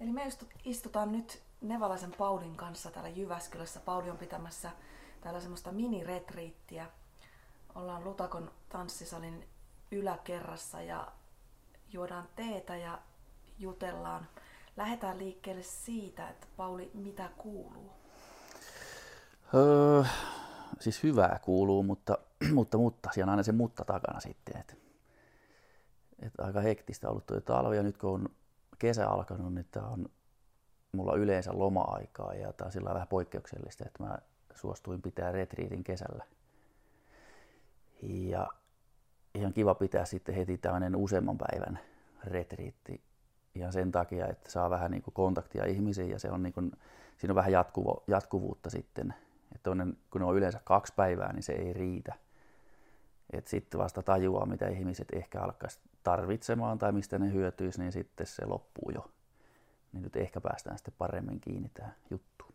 Eli me istutaan nyt Nevalaisen Paulin kanssa täällä Jyväskylässä. Pauli on pitämässä täällä semmoista mini-retriittiä. Ollaan Lutakon tanssisalin yläkerrassa ja juodaan teetä ja jutellaan. Lähdetään liikkeelle siitä, että Pauli, mitä kuuluu? Siis hyvää kuuluu, mutta siinä on aina se mutta takana sitten. Et aika hektistä ollut tuo talvi ja nyt kun on kesä alkanut, niin tämä on mulla yleensä loma-aikaa ja tämä on sillä vähän poikkeuksellista, että mä suostuin pitää retriitin kesällä. Ja ihan kiva pitää sitten heti tämmöinen useamman päivän retriitti ihan sen takia, että saa vähän niin kuin kontaktia ihmisiin ja se on niin kuin, siinä on vähän jatkuvuutta sitten. Että kun ne on yleensä 2 päivää, niin se ei riitä. Että sitten vasta tajuaa, mitä ihmiset ehkä alkaisi tarvitsemaan tai mistä ne hyötyisi, niin sitten se loppuu jo. Niin nyt ehkä päästään sitten paremmin kiinni tähän juttuun.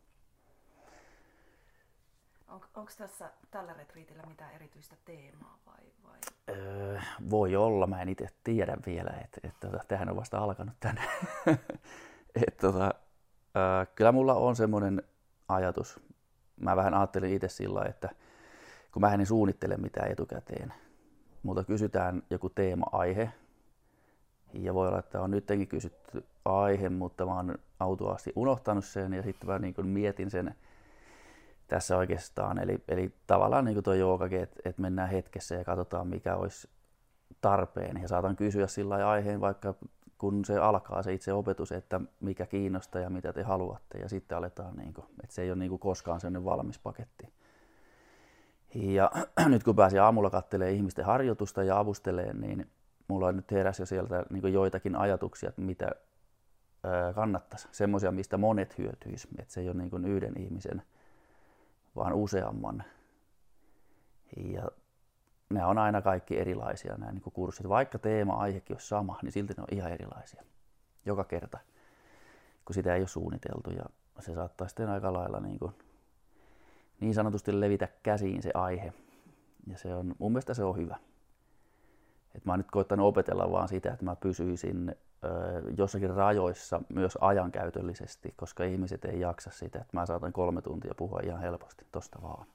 Onko tässä tällä retriitillä mitään erityistä teemaa vai? Voi olla, mä en itse tiedä vielä, että tämähän on vasta alkanut tänään. Kyllä mulla on semmoinen ajatus. Mä vähän ajattelin itse sillä lailla, että kun mä en suunnittele mitään etukäteen, mutta kysytään joku teema-aihe. Ja voi olla, että on nytkin kysytty aihe, mutta mä oon autuaasti unohtanut sen ja sitten mä niin kuin mietin sen tässä oikeastaan. Eli tavallaan niin kuin tuo joogake, että mennään hetkessä ja katsotaan mikä olisi tarpeen. Ja saatan kysyä sillä aiheen, vaikka kun se alkaa se itse opetus, että mikä kiinnostaa ja mitä te haluatte. Ja sitten aletaan, niin kuin, että se ei ole niin kuin koskaan sellainen valmis paketti. Ja nyt kun pääsin aamulla katselemaan ihmisten harjoitusta ja avustelemaan, niin mulla on nyt heräsi jo sieltä niin joitakin ajatuksia, että mitä kannattaisi. Semmoisia, mistä monet hyötyisi. Että se ei ole niin kuin yhden ihmisen, vaan useamman. Ja nämä on aina kaikki erilaisia nämä niin kuin kurssit. Vaikka teema-aihekin olisi sama, niin silti ne on ihan erilaisia. Joka kerta, kun sitä ei ole suunniteltu. Ja se saattaa sitten aika lailla niin sanotusti levitä käsiin se aihe. Ja se on, mun mielestä se on hyvä. Et mä oon nyt koittanut opetella vaan sitä, että mä pysyisin jossakin rajoissa myös ajankäytöllisesti, koska ihmiset ei jaksa sitä, että mä saatan 3 tuntia puhua ihan helposti tosta vaan.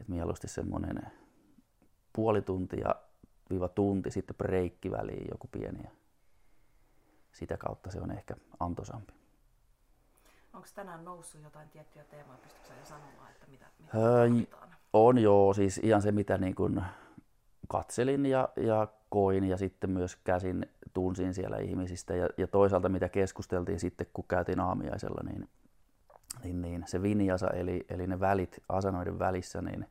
Et mieluusti semmonen 0,5 tuntia-tunti, sitten breikki väliin joku pieni ja sitä kautta se on ehkä antoisampi. Onko tänään noussut jotain tiettyjä teemoja, pystytkö sä jo sanomaan, että mitä tarvitaan? On joo, siis ihan se mitä niin kun katselin ja koin ja sitten myös käsin tunsin siellä ihmisistä ja toisaalta mitä keskusteltiin sitten kun käytiin aamiaisella, niin se vinjasa eli ne välit asanoiden välissä, niin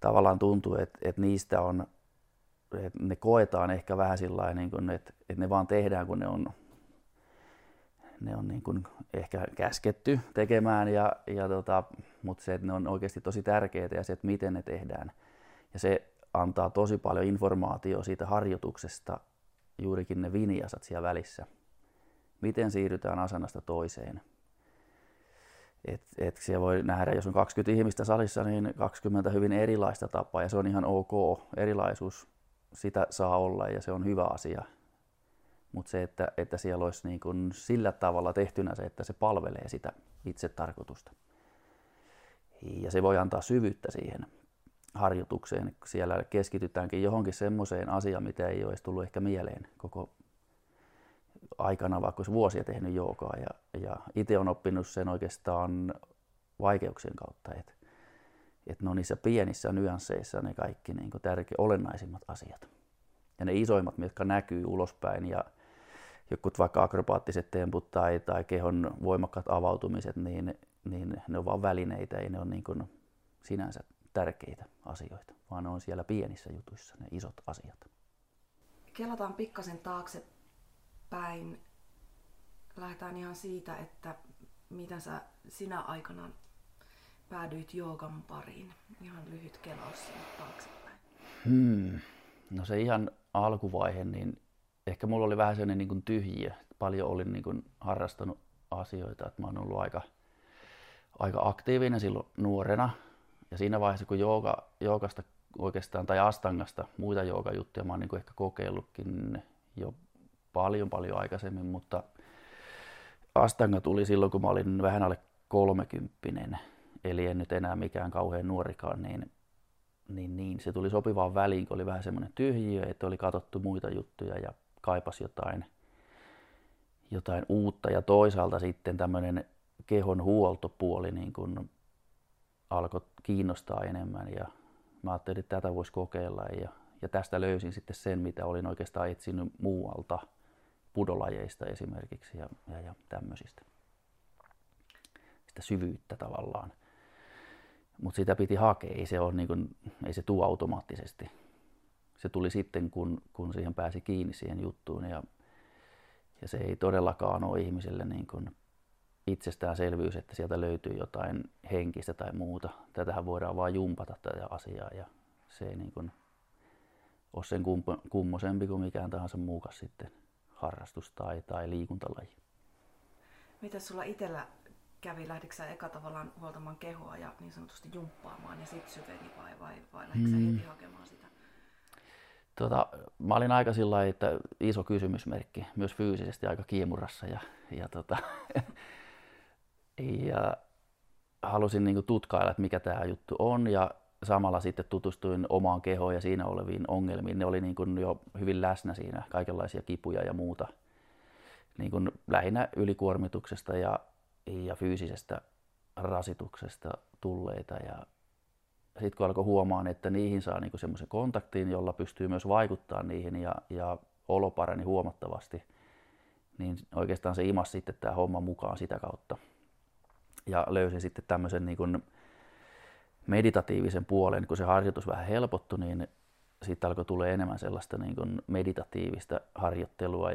tavallaan tuntuu, että niistä on, että ne koetaan ehkä vähän sillä tavalla, että ne vaan tehdään kun ne on niin kuin ehkä käsketty tekemään, mutta se, että ne on oikeasti tosi tärkeitä ja se, että miten ne tehdään. Ja se antaa tosi paljon informaatiota siitä harjoituksesta, juurikin ne vinjasat siellä välissä. Miten siirrytään asanasta toiseen. Et siellä voi nähdä, jos on 20 ihmistä salissa, niin 20 hyvin erilaista tapaa ja se on ihan ok. Erilaisuus, sitä saa olla ja se on hyvä asia. Mutta se, että siellä olisi niin kuin sillä tavalla tehtynä se, että se palvelee sitä itse tarkoitusta. Ja se voi antaa syvyyttä siihen harjoitukseen. Siellä keskitytäänkin johonkin semmoiseen asiaan, mitä ei ole edes tullut ehkä mieleen koko aikana, vaikka olisi vuosia tehnyt joogaa. Ja itse olen oppinut sen oikeastaan vaikeuksien kautta, että ne on niissä pienissä nyansseissa ne kaikki niin kuin olennaisimmat asiat. Ja ne isoimmat, jotka näkyy ulospäin ja jokut vaikka akrobaattiset temput tai kehon voimakkaat avautumiset, niin ne on vaan välineitä, ei ne ole niin kuin sinänsä tärkeitä asioita, vaan ne on siellä pienissä jutuissa ne isot asiat. Kelataan pikkasen taaksepäin. Lähdetään ihan siitä, että mitä sinä aikanaan päädyit joogan pariin. Ihan lyhyt kelaus taaksepäin. No se ihan alkuvaihe, niin ehkä mulla oli vähän sellainen niin kuin tyhjiö. Paljon olin niin kuin harrastanut asioita, että mä oon ollut aika aktiivinen silloin nuorena. Ja siinä vaiheessa, kun joogasta oikeastaan, tai astangasta, muita joogajuttuja, mä oon niin kuin ehkä kokeillutkin jo paljon aikaisemmin, mutta Astanga tuli silloin, kun mä olin vähän alle 30, eli en nyt enää mikään kauhean nuorikaan, niin se tuli sopivaan väliin, kun oli vähän semmoinen tyhjiö, että oli katsottu muita juttuja ja kaipasi jotain uutta. Ja toisaalta sitten tämmöinen kehon huoltopuoli niin kun alkoi kiinnostaa enemmän ja mä ajattelin, että tätä voisi kokeilla. Ja tästä löysin sitten sen, mitä olin oikeastaan etsinyt muualta, pudolajeista esimerkiksi ja tämmöisistä. Sitä syvyyttä tavallaan. Mutta sitä piti hakea, ei se tule automaattisesti. Se tuli sitten, kun siihen pääsi kiinni siihen juttuun. Ja se ei todellakaan ole ihmiselle niin kun itsestäänselvyys, että sieltä löytyy jotain henkistä tai muuta. Tätähän voidaan vaan jumpata tätä asiaa ja se ei niin kun ole sen kummosempi kuin mikään tahansa muukas sitten harrastus tai liikuntalaji. Mitä sulla itsellä kävi? Lähdikö sä eka tavallaan huoltamaan kehoa ja niin sanotusti jumppaamaan ja sitten syveni vai lähdikö sä heti hakemaan sitä? Mä olin aika sillä lailla, että iso kysymysmerkki, myös fyysisesti aika kiemurassa ja halusin niin kuin tutkailla, että mikä tämä juttu on ja samalla sitten tutustuin omaan kehoon ja siinä oleviin ongelmiin. Ne oli niin kuin jo hyvin läsnä siinä, kaikenlaisia kipuja ja muuta, niin kuin lähinnä ylikuormituksesta ja fyysisestä rasituksesta tulleita. Sitten kun alkoi huomaan, että niihin saa niin kuin semmoisen kontaktin, jolla pystyy myös vaikuttaa niihin ja olo parani huomattavasti, niin oikeastaan se imasi sitten tämä homma mukaan sitä kautta. Ja löysin sitten tämmöisen niin kuin meditatiivisen puolen, kun se harjoitus vähän helpottui, niin siitä alkoi tulla enemmän sellaista niin kuin meditatiivista harjoittelua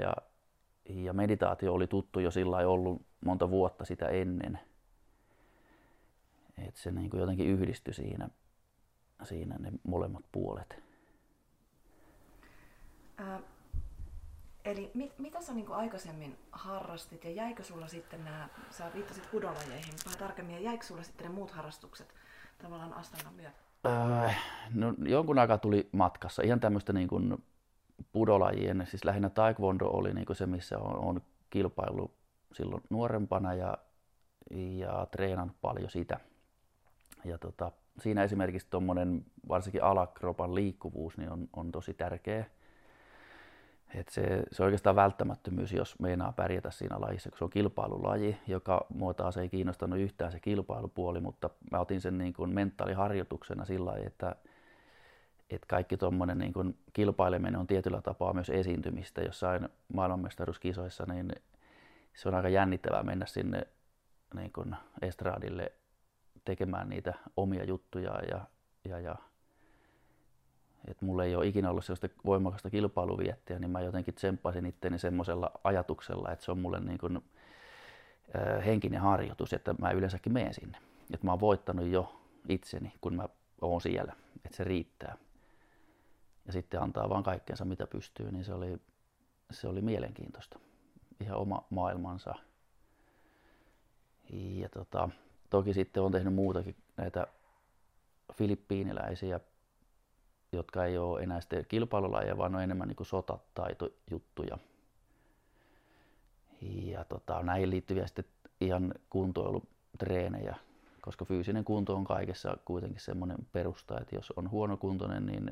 ja meditaatio oli tuttu jo sillä lailla ollut monta vuotta sitä ennen. Et se niin kuin jotenkin yhdistyi siinä ne molemmat puolet. Eli mitä sä niin kuin aikaisemmin harrastit ja jäikö sulla sitten nämä, sä viittasit pudolajeihin vähän tarkemmin, ja jäikö sulla sitten ne muut harrastukset tavallaan astangan myötä? No jonkun aikaa tuli matkassa. Ihan tämmöistä niin kuin pudolajien, siis lähinnä taekwondo oli niin kuin se, missä on kilpailu silloin nuorempana ja treenannut paljon sitä. Ja siinä esimerkiksi tommonen varsinkin alakropan liikkuvuus niin on tosi tärkeä. Et se on oikeastaan välttämättömyys, jos meinaa pärjätä siinä lajissa, kun se on kilpailulaji, joka mua taas ei kiinnostanut yhtään se kilpailupuoli, mutta mä otin sen niin kuin mentaaliharjoituksena sillä lailla, että kaikki tuommoinen niin kuin kilpaileminen on tietyllä tapaa myös esiintymistä. Jossain maailmanmestaruuskisoissa niin se on aika jännittävää mennä sinne niin kuin estraadille tekemään niitä omia juttuja ja että mulla ei ole ikinä ollut sellaista voimakasta kilpailuviettiä, niin mä jotenkin tsemppasin itteeni semmoisella ajatuksella, että se on mulle niin kuin henkinen harjoitus, että mä yleensäkin menen sinne. Että mä oon voittanut jo itseni, kun mä oon siellä, että se riittää. Ja sitten antaa vaan kaikkeensa, mitä pystyy, niin se oli mielenkiintoista. Ihan oma maailmansa. Ja toki sitten on tehnyt muutakin näitä filippiiniläisiä, jotka ei ole enää sitten kilpailulajeja, vaan on enemmän niin kuin sotataitojuttuja. Ja näihin liittyviä sitten ihan kuntoilutreenejä, koska fyysinen kunto on kaikessa kuitenkin semmoinen perusta, että jos on huonokuntoinen, niin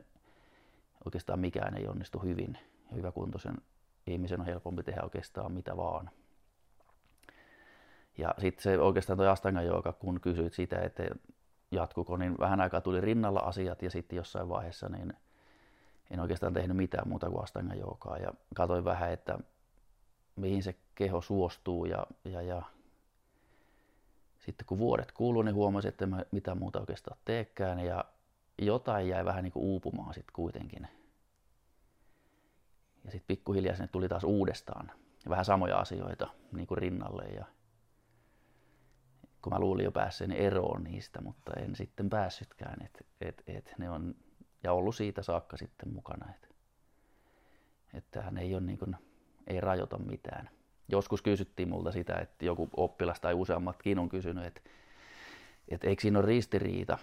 oikeastaan mikään ei onnistu hyvin. Hyväkuntoisen ihmisen on helpompi tehdä oikeastaan mitä vaan. Ja sitten se oikeastaan tuo astangajooga, kun kysyit sitä, että jatkuko, niin vähän aikaa tuli rinnalla asiat ja sitten jossain vaiheessa niin en oikeastaan tehnyt mitään muuta kuin astangajoogaa ja katsoin vähän, että mihin se keho suostuu ja sitten kun vuodet kuului, niin huomasin, että en mä mitään muuta oikeastaan teekään ja jotain jäi vähän niin kuin uupumaan sitten kuitenkin. Ja sitten pikkuhiljaa sinne tuli taas uudestaan vähän samoja asioita niin kuin rinnalle ja kun mä luulin jo päässeeni eroon niistä, mutta en sitten päässytkään, et ne on ja ollut siitä saakka sitten mukana, että tämähän ei ole niin kuin, ei rajoita mitään. Joskus kysyttiin multa sitä, että joku oppilas tai useammatkin on kysynyt, että eikö siinä ole ristiriita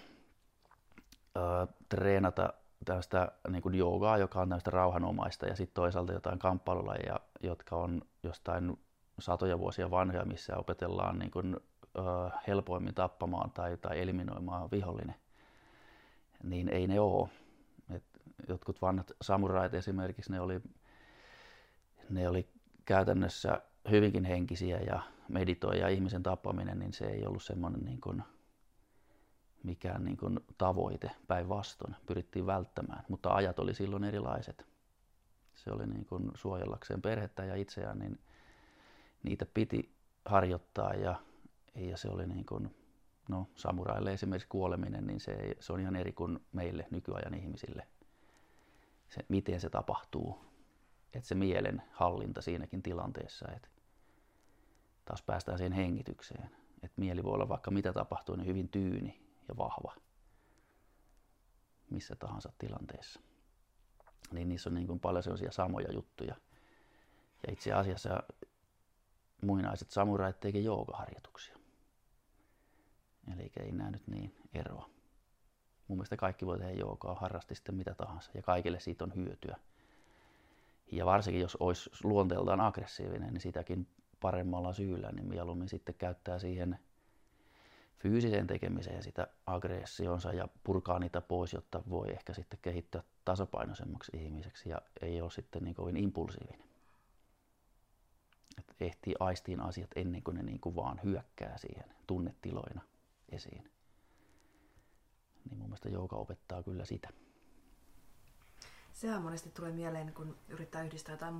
treenata tällaista niin kuin joogaa, joka on tällaista rauhanomaista ja sitten toisaalta jotain kamppailulajia, jotka on jostain satoja vuosia vanhoja, missä opetellaan niin kuin, helpoimmin tappamaan tai eliminoimaan vihollinen, niin ei ne ole. Et jotkut vanhat samurait esimerkiksi, ne oli käytännössä hyvinkin henkisiä ja meditoi, ja ihmisen tappaminen, niin se ei ollut semmoinen niin kuin, mikään niin kuin tavoite, päinvastoin pyrittiin välttämään, mutta ajat oli silloin erilaiset. Se oli niin kuin suojellakseen perhettä ja itseään, niin niitä piti harjoittaa ja se oli niin kuin, no, samuraille esimerkiksi kuoleminen, niin se on ihan eri kuin meille nykyajan ihmisille. Se, miten se tapahtuu, että se mielen hallinta siinäkin tilanteessa, että taas päästään siihen hengitykseen, että mieli voi olla vaikka mitä tapahtuu, niin hyvin tyyni ja vahva missä tahansa tilanteessa. Niin niissä on niin kuin paljon sellaisia samoja juttuja. Ja itse asiassa muinaiset samurait teki joogaharjoituksia. Eli ei nää nyt niin eroa. Mun mielestä kaikki voi tehdä joogaa, harrasti sitten mitä tahansa, ja kaikille siitä on hyötyä. Ja varsinkin jos olisi luonteeltaan aggressiivinen, niin sitäkin paremmalla syyllä, niin mieluummin sitten käyttää siihen fyysiseen tekemiseen sitä aggressionsa ja purkaa niitä pois, jotta voi ehkä sitten kehittyä tasapainoisemmaksi ihmiseksi ja ei ole sitten niin kovin impulsiivinen. Et ehtii aistiin asiat ennen kuin ne niin kuin vaan hyökkää siihen tunnetiloina esiin. Niin mun mielestä jooga opettaa kyllä sitä. Sehän monesti tulee mieleen, kun yrittää yhdistää jotain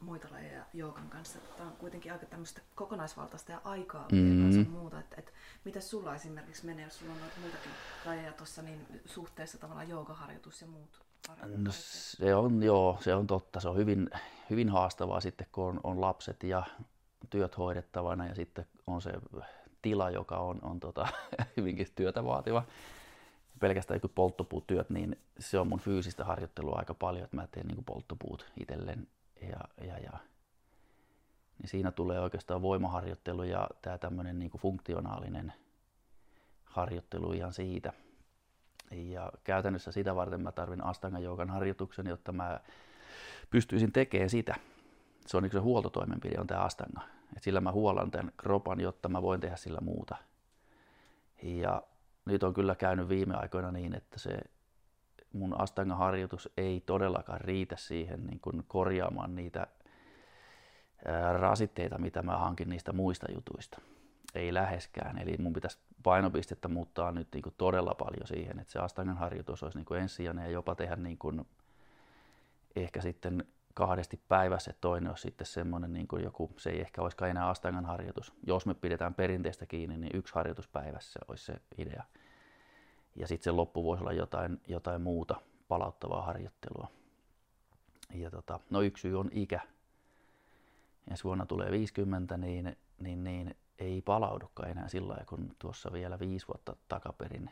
muita lajeja joogan kanssa. Tämä on kuitenkin aika tämmöistä kokonaisvaltaista ja aikaa ja muuta. Et miten sulla esimerkiksi menee, jos sulla on muitakin lajeja tuossa, niin suhteessa tavallaan joogaharjoitus ja muut? No, se on totta. Se on hyvin, hyvin haastavaa sitten, kun on lapset ja työt hoidettavana ja sitten on se tila, joka on hyvinkin työtä vaativa. Pelkästään joku polttopuutyöt, niin se on mun fyysistä harjoittelua aika paljon, että mä teen niin kuin polttopuut itselleen. Niin siinä tulee oikeastaan voimaharjoittelu ja tämä tämmöinen niin kuin funktionaalinen harjoittelu ihan siitä. Ja käytännössä sitä varten mä tarvin astangajoogan harjoituksen, jotta mä pystyisin tekemään sitä. Se on yksi huoltotoimenpide, on tämä astanga. Et sillä mä huolan tämän kropan, jotta mä voin tehdä sillä muuta. Ja nyt on kyllä käynyt viime aikoina niin, että se mun astanga-harjoitus ei todellakaan riitä siihen niin kuin korjaamaan niitä rasitteita, mitä mä hankin niistä muista jutuista. Ei läheskään. Eli mun pitäisi painopistettä muuttaa nyt niin kuin todella paljon siihen, että se astangan-harjoitus olisi niin kuin ensisijainen ja jopa tehdä niin kuin ehkä sitten 2 päivässä. Toinen olisi sitten semmoinen, niin kuin joku, se ei ehkä olisikaan enää astangan-harjoitus. Jos me pidetään perinteistä kiinni, niin 1 harjoitus päivässä olisi se idea. Ja sitten se loppu voisi olla jotain muuta palauttavaa harjoittelua. Ja no yksi syy on ikä. Ensi vuonna tulee 50, niin ei palaudukaan enää sillä lailla, kun tuossa vielä 5 vuotta takaperin.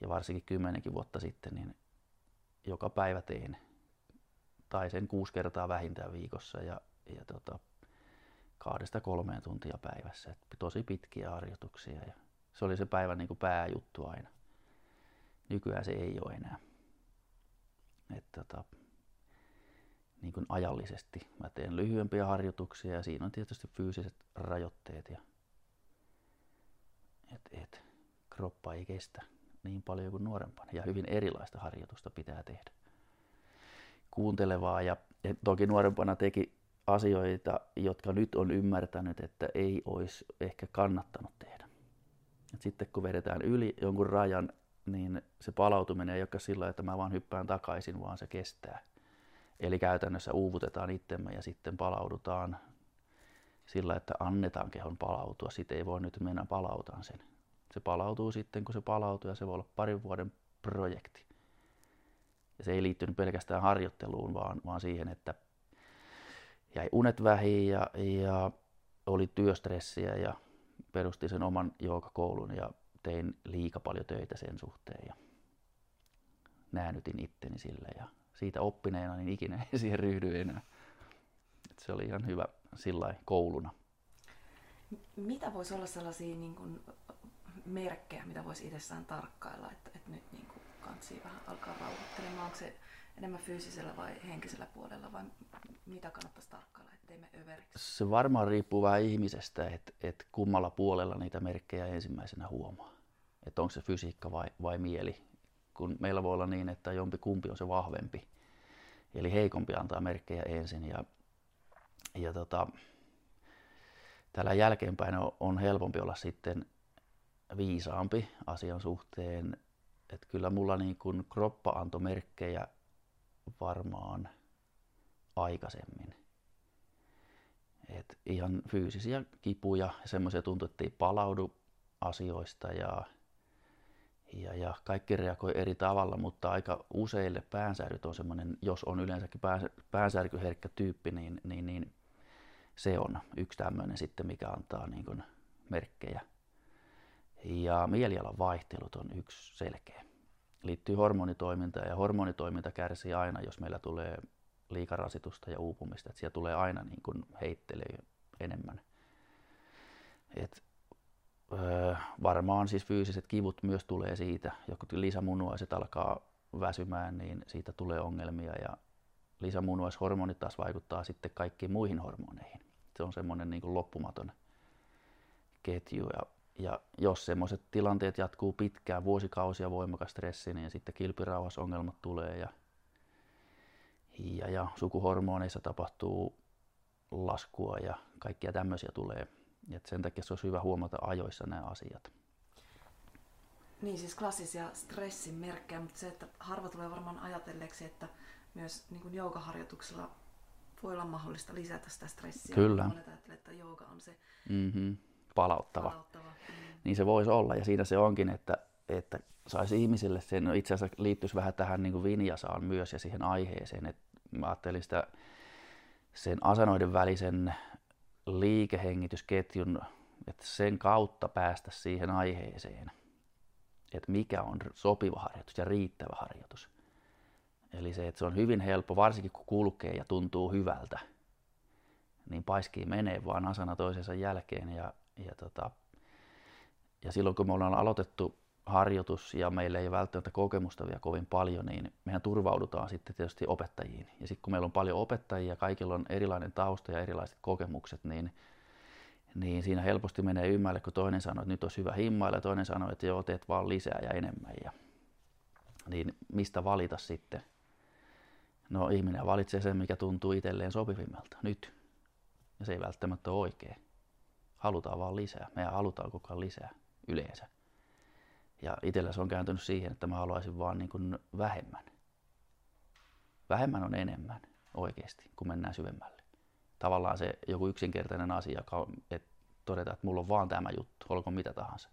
Ja varsinkin 10 vuotta sitten, niin joka päivä tein. Tai sen 6 kertaa vähintään viikossa ja 2-3 tuntia päivässä. Et tosi pitkiä harjoituksia. Ja se oli se päivän niin kuin pääjuttu aina. Nykyään se ei ole enää. Niin kuin ajallisesti mä teen lyhyempiä harjoituksia ja siinä on tietysti fyysiset rajoitteet. Ja kroppa ei kestä niin paljon kuin nuorempana ja hyvin erilaista harjoitusta pitää tehdä. Kuuntelevaa ja toki nuorempana teki asioita, jotka nyt on ymmärtänyt, että ei olisi ehkä kannattanut tehdä. Et sitten kun vedetään yli jonkun rajan, niin se palautuminen ei olekaan sillä, että mä vaan hyppään takaisin, vaan se kestää. Eli käytännössä uuvutetaan itsemme ja sitten palaudutaan sillä, että annetaan kehon palautua. Sitten ei voi nyt mennä palautaan sen. Se palautuu sitten, kun se palautuu, ja se voi olla 2 vuoden projekti. Ja se ei liittynyt pelkästään harjoitteluun, vaan siihen, että jäi unet vähiin ja oli työstressiä ja perustin sen oman joogakoulun ja tein liika paljon töitä sen suhteen ja näännytin itteni sille ja siitä oppineena niin ikinä ei siihen ryhdy enää. Et se oli ihan hyvä sillain kouluna. Mitä voisi olla sellaisia niin kuin merkkejä, mitä voisi itsessään tarkkailla, että nyt niin kuin kansi vähän alkaa rauhoittelemaan? Onko se enemmän fyysisellä vai henkisellä puolella vai mitä kannattaisi tarkkailla? ettei me överiksi? Se varmaan riippuu vähän ihmisestä, että et kummalla puolella niitä merkkejä ensimmäisenä huomaa. Että onko se fysiikka vai mieli. Kun meillä voi olla niin, että jompi kumpi on se vahvempi. Eli heikompi antaa merkkejä ensin. Ja täällä jälkeenpäin on helpompi olla sitten viisaampi asian suhteen. Että kyllä mulla niin kun kroppa antoi merkkejä varmaan aikaisemmin. Et ihan fyysisiä kipuja, semmoisia tuntui, että ei palaudu asioista ja kaikki reagoi eri tavalla, mutta aika useille päänsäryt on semmoinen, jos on yleensäkin päänsärkyherkkä tyyppi, niin se on yksi tämmöinen sitten, mikä antaa niin kun merkkejä. Ja mielialan vaihtelut on yksi selkeä. Liittyy hormonitoimintaan ja hormonitoiminta kärsii aina, jos meillä tulee liikarasitusta ja uupumista. Että siellä tulee aina niin kun heittelee enemmän. Varmaan siis fyysiset kivut myös tulee siitä. Joku lisämunuaiset alkaa väsymään, niin siitä tulee ongelmia. Ja lisämunuaishormonit taas vaikuttaa sitten kaikkiin muihin hormoneihin. Se on semmoinen niin kun loppumaton ketju. Ja jos semmoiset tilanteet jatkuu pitkään, vuosikausia voimakas stressi, niin sitten kilpirauhasongelmat tulee ja sukuhormoneissa tapahtuu laskua ja kaikkia tämmöisiä tulee. Et sen takia se olisi hyvä huomata ajoissa nämä asiat. Niin siis klassisia stressin merkkejä, mutta se, että harva tulee varmaan ajatelleeksi, että myös niin kuin joogaharjoituksella voi olla mahdollista lisätä sitä stressiä. Kyllä. Monet ajattelee, että jooga on se... Mm-hmm. Palauttava. Niin se voisi olla ja siinä se onkin, että saisi ihmisille sen, no itse asiassa liittyisi vähän tähän niin kuin vinjasaan myös ja siihen aiheeseen, että mä ajattelin sitä sen asanoiden välisen liikehengitysketjun, että sen kautta päästä siihen aiheeseen, että mikä on sopiva harjoitus ja riittävä harjoitus. Eli se, että se on hyvin helppo, varsinkin kun kulkee ja tuntuu hyvältä, niin paiskii menee vaan asana toisensa jälkeen ja silloin kun me ollaan aloitettu harjoitus ja meillä ei välttämättä kokemusta vielä kovin paljon, niin mehän turvaudutaan sitten tietysti opettajiin. Ja sitten kun meillä on paljon opettajia, kaikilla on erilainen tausta ja erilaiset kokemukset, niin siinä helposti menee ymmälle, kun toinen sanoo, että nyt olisi hyvä himmailla ja toinen sanoo, että joo, teet vaan lisää ja enemmän. Niin mistä valita sitten? No ihminen valitsee sen, mikä tuntuu itselleen sopivimmalta nyt. Ja se ei välttämättä ole oikein. Halutaan vaan lisää. Mehän halutaan koko ajan lisää yleensä. Ja itsellä se on kääntynyt siihen, että mä haluaisin vaan niin kuin vähemmän. Vähemmän on enemmän oikeasti, kun mennään syvemmälle. Tavallaan se joku yksinkertainen asia, että todetaan, että mulla on vaan tämä juttu, olkoon mitä tahansa.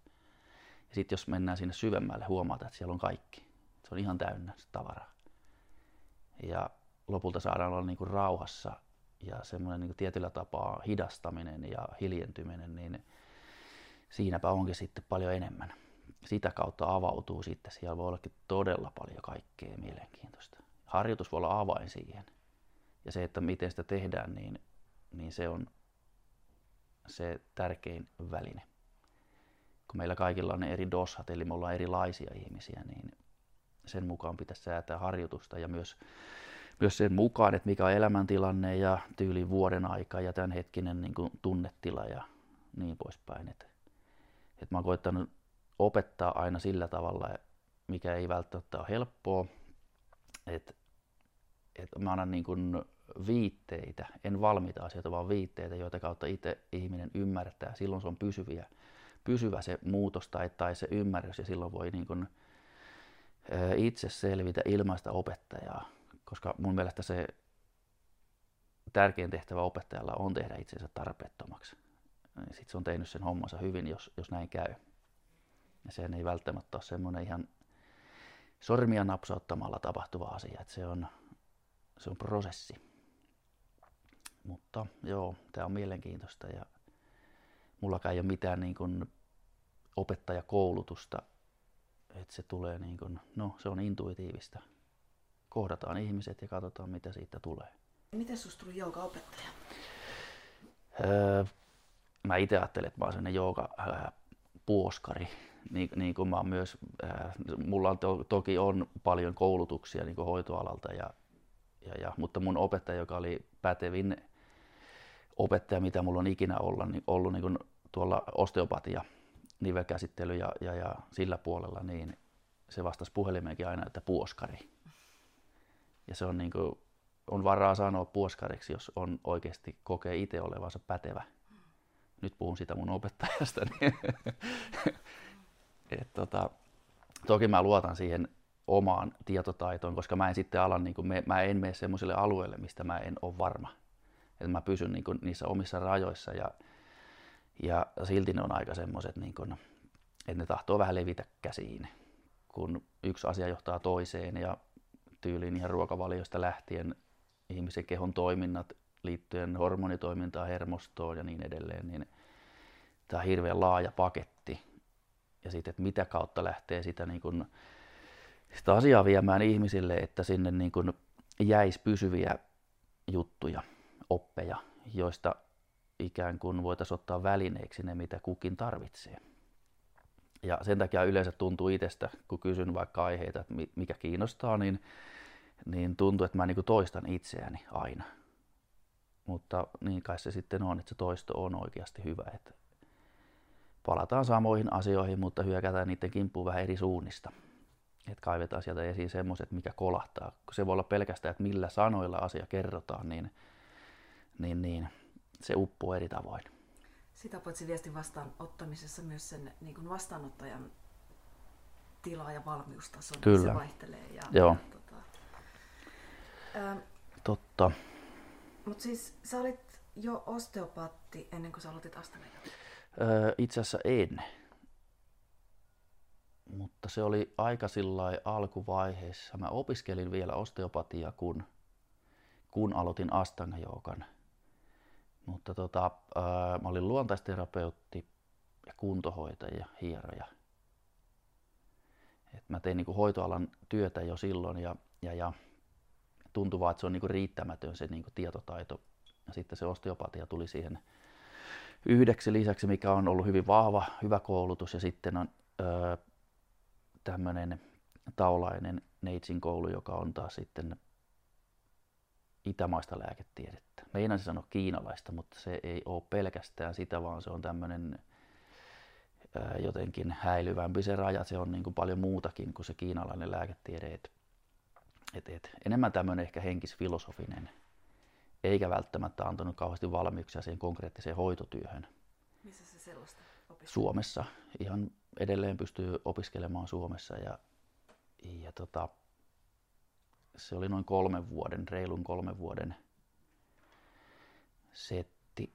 Ja sitten jos mennään sinne syvemmälle, huomataan, että siellä on kaikki. Se on ihan täynnä se tavaraa. Ja lopulta saadaan olla niin kuin rauhassa. Ja semmoinen niin kuin tietyllä tapaa hidastaminen ja hiljentyminen, niin siinäpä onkin sitten paljon enemmän. Sitä kautta avautuu sitten, siellä voi ollakin todella paljon kaikkea mielenkiintoista. Harjoitus voi olla avain siihen. Ja se, että miten sitä tehdään, niin se on se tärkein väline. Kun meillä kaikilla on ne eri doshat, eli me ollaan erilaisia ihmisiä, niin sen mukaan pitäisi säätää harjoitusta ja myös sen mukaan, että mikä on elämäntilanne ja tyyli vuoden aika ja tämänhetkinen niin kuin tunnetila ja niin poispäin. Et mä oon koittanut opettaa aina sillä tavalla, mikä ei välttämättä ole helppoa. Et mä annan niin kuin viitteitä, en valmiita asioita, vaan viitteitä, joita kautta itse ihminen ymmärtää. Silloin se on pysyvä se muutos tai se ymmärrys ja silloin voi niin kuin itse selvitä ilmaista opettajaa. Koska mun mielestä se tärkein tehtävä opettajalla on tehdä itsensä tarpeettomaksi. Sitten se on tehnyt sen hommansa hyvin, jos näin käy. Ja sen ei välttämättä ole semmoinen ihan sormia napsauttamalla tapahtuva asia. Että se on prosessi. Mutta joo, tää on mielenkiintoista ja mullakaan ei ole mitään niin kuin opettajakoulutusta. Että se tulee niin kuin, se on intuitiivista. Kohdataan ihmiset ja katsotaan, mitä siitä tulee. Miten susta tuli joogaopettaja? Mä itse ajattelen, että mä oon sellainen joogapuoskari. Niin kuin mä oon myös, mulla on toki on paljon koulutuksia niin kuin hoitoalalta, mutta mun opettaja, joka oli pätevin opettaja, mitä mulla on ikinä ollut niin kuin tuolla osteopatia, nivelkäsittely ja sillä puolella, niin se vastasi puhelimeenkin aina, että puoskari. Ja se on, niin kuin, on varaa sanoa puoskariksi, jos on oikeasti kokee itse olevansa pätevä. Nyt puhun sitä mun opettajasta. Toki mä luotan siihen omaan tietotaitoon, koska mä en sitten ala, niin kuin, mä en mene semmoiselle alueelle, mistä mä en ole varma. Että mä pysyn niin kuin, niissä omissa rajoissa ja silti ne on aika semmoiset, niin kuin, että ne tahtoo vähän levitä käsiin, kun yksi asia johtaa toiseen ja tyyliin ihan ruokavaliosta lähtien ihmisen kehon toiminnat liittyen hormonitoimintaan, hermostoon ja niin edelleen, niin tämä on hirveän laaja paketti. Ja sitten, että mitä kautta lähtee sitä, niin kuin, sitä asiaa viemään ihmisille, että sinne niin kuin jäisi pysyviä juttuja, oppeja, joista ikään kuin voitaisiin ottaa välineeksi ne, mitä kukin tarvitsee. Ja sen takia yleensä tuntuu itsestä, kun kysyn vaikka aiheita, että mikä kiinnostaa, niin tuntuu, että mä niin kuin toistan itseäni aina. Mutta niin kai se sitten on, että se toisto on oikeasti hyvä. Että palataan samoihin asioihin, mutta hyökätään niiden kimppuun vähän eri suunnista. Että kaivetaan sieltä esiin semmoiset, mikä kolahtaa. Se voi olla pelkästään, että millä sanoilla asia kerrotaan, niin se uppoo eri tavoin. Sitä paitsi viestin vastaanottamisessa myös sen niin kuin vastaanottajan tila ja valmiustaso, se vaihtelee. Joo. Totta. Mutta siis sä olit jo osteopaatti ennen kuin sä aloitit astangajoogan? Itse asiassa en. Mutta se oli aika sillai alkuvaiheessa. Mä opiskelin vielä osteopatiaa, kun aloitin astangajoogan. Mutta mä olin luontaisterapeutti ja kuntohoitaja, hieroja. Et mä tein niinku hoitoalan työtä jo silloin ja tuntui vaan, että se on niinku riittämätön se niinku tietotaito. Ja sitten se osteopatia tuli siihen yhdeksi lisäksi, mikä on ollut hyvin vahva, hyvä koulutus. Ja sitten on tämmöinen taulainen neitsin koulu, joka on taas sitten itämaista lääketiedettä. Meinaan se sanoa kiinalaista, mutta se ei ole pelkästään sitä, vaan se on tämmöinen jotenkin häilyvämpi se raja. Se on niin kuin paljon muutakin kuin se kiinalainen lääketiede. Enemmän tämmöinen ehkä henkisfilosofinen, eikä välttämättä antanut kauheasti valmiuksia siihen konkreettiseen hoitotyöhön. Missä se sellaista opiskelee? Suomessa. Ihan edelleen pystyy opiskelemaan Suomessa. Se oli noin 3 vuoden, reilun 3 vuoden setti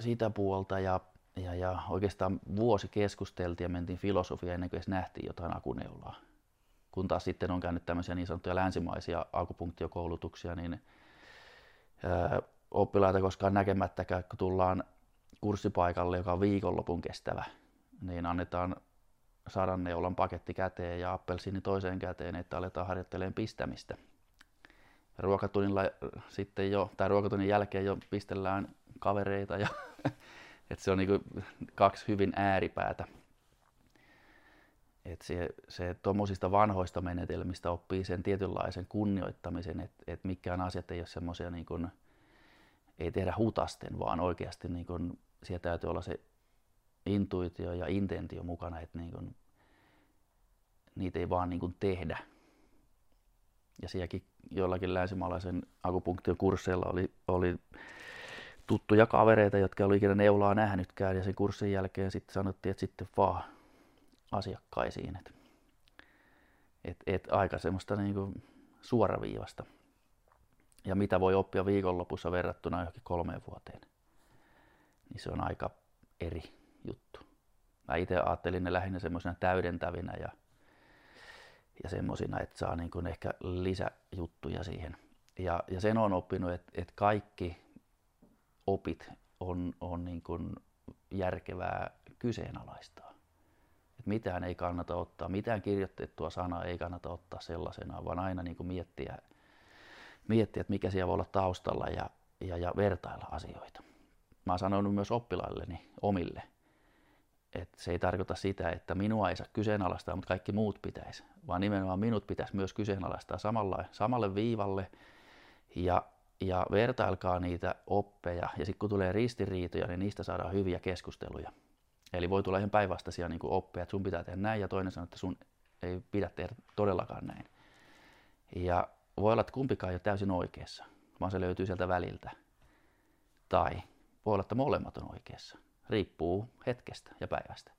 sitä puolta ja oikeastaan vuosi keskusteltiin ja mentiin filosofiaan ennen kuin edes nähtiin jotain akuneulaa. Kun taas sitten on käynyt tämmöisiä niin sanottuja länsimaisia akupunktiokoulutuksia, niin oppilaita koskaan näkemättäkään, kun tullaan kurssipaikalle, joka on viikonlopun kestävä, niin annetaan 100 neulan paketti käteen ja appelsiini toiseen käteen, että aletaan harjoittelemaan pistämistä. Ruokatunnin jälkeen jo pistellään kavereita, ja että se on niinku 2 hyvin ääripäätä. Et se tuommoisista vanhoista menetelmistä oppii sen tietynlaisen kunnioittamisen, että et mikään asiat ei ole semmoisia, niin kun, ei tehdä hutasten, vaan oikeasti niin kun, siellä täytyy olla se intuitio ja intentio mukana, että niin kun, niitä ei vaan niin kun, tehdä. Ja sielläkin jollakin länsimaalaisen akupunktion kursseilla oli tuttuja kavereita, jotka oli ikinä neulaa nähnytkään, ja sen kurssin jälkeen sitten sanottiin, että sitten vaan asiakkaisiin. Et aika semmoista niinku suoraviivasta. Ja mitä voi oppia viikonlopussa verrattuna johonkin 3 vuoteen, niin se on aika eri juttu. Mä itse ajattelin ne lähinnä semmoisina täydentävinä ja semmoisina, että saa niinku ehkä lisäjuttuja siihen. Ja sen on oppinut, että kaikki opit on niinku järkevää kyseenalaistaa. Mitään ei kannata ottaa, mitään kirjoitettua sanaa ei kannata ottaa sellaisenaan, vaan aina niin kuin miettiä, että mikä siellä voi olla taustalla ja vertailla asioita. Mä oon sanonut myös oppilailleni omille, että se ei tarkoita sitä, että minua ei saa kyseenalaistaa, mutta kaikki muut pitäisi, vaan nimenomaan minut pitäisi myös kyseenalaistaa samalle viivalle ja ja vertailkaa niitä oppeja, ja sitten kun tulee ristiriitoja, niin niistä saadaan hyviä keskusteluja. Eli voi tulla ihan päinvastaisia niin kuin oppeja, että sun pitää tehdä näin, ja toinen sanoo, että sun ei pidä tehdä todellakaan näin. Ja voi olla, että kumpikaan ei ole täysin oikeassa, vaan se löytyy sieltä väliltä. Tai voi olla, että molemmat on oikeassa. Riippuu hetkestä ja päivästä.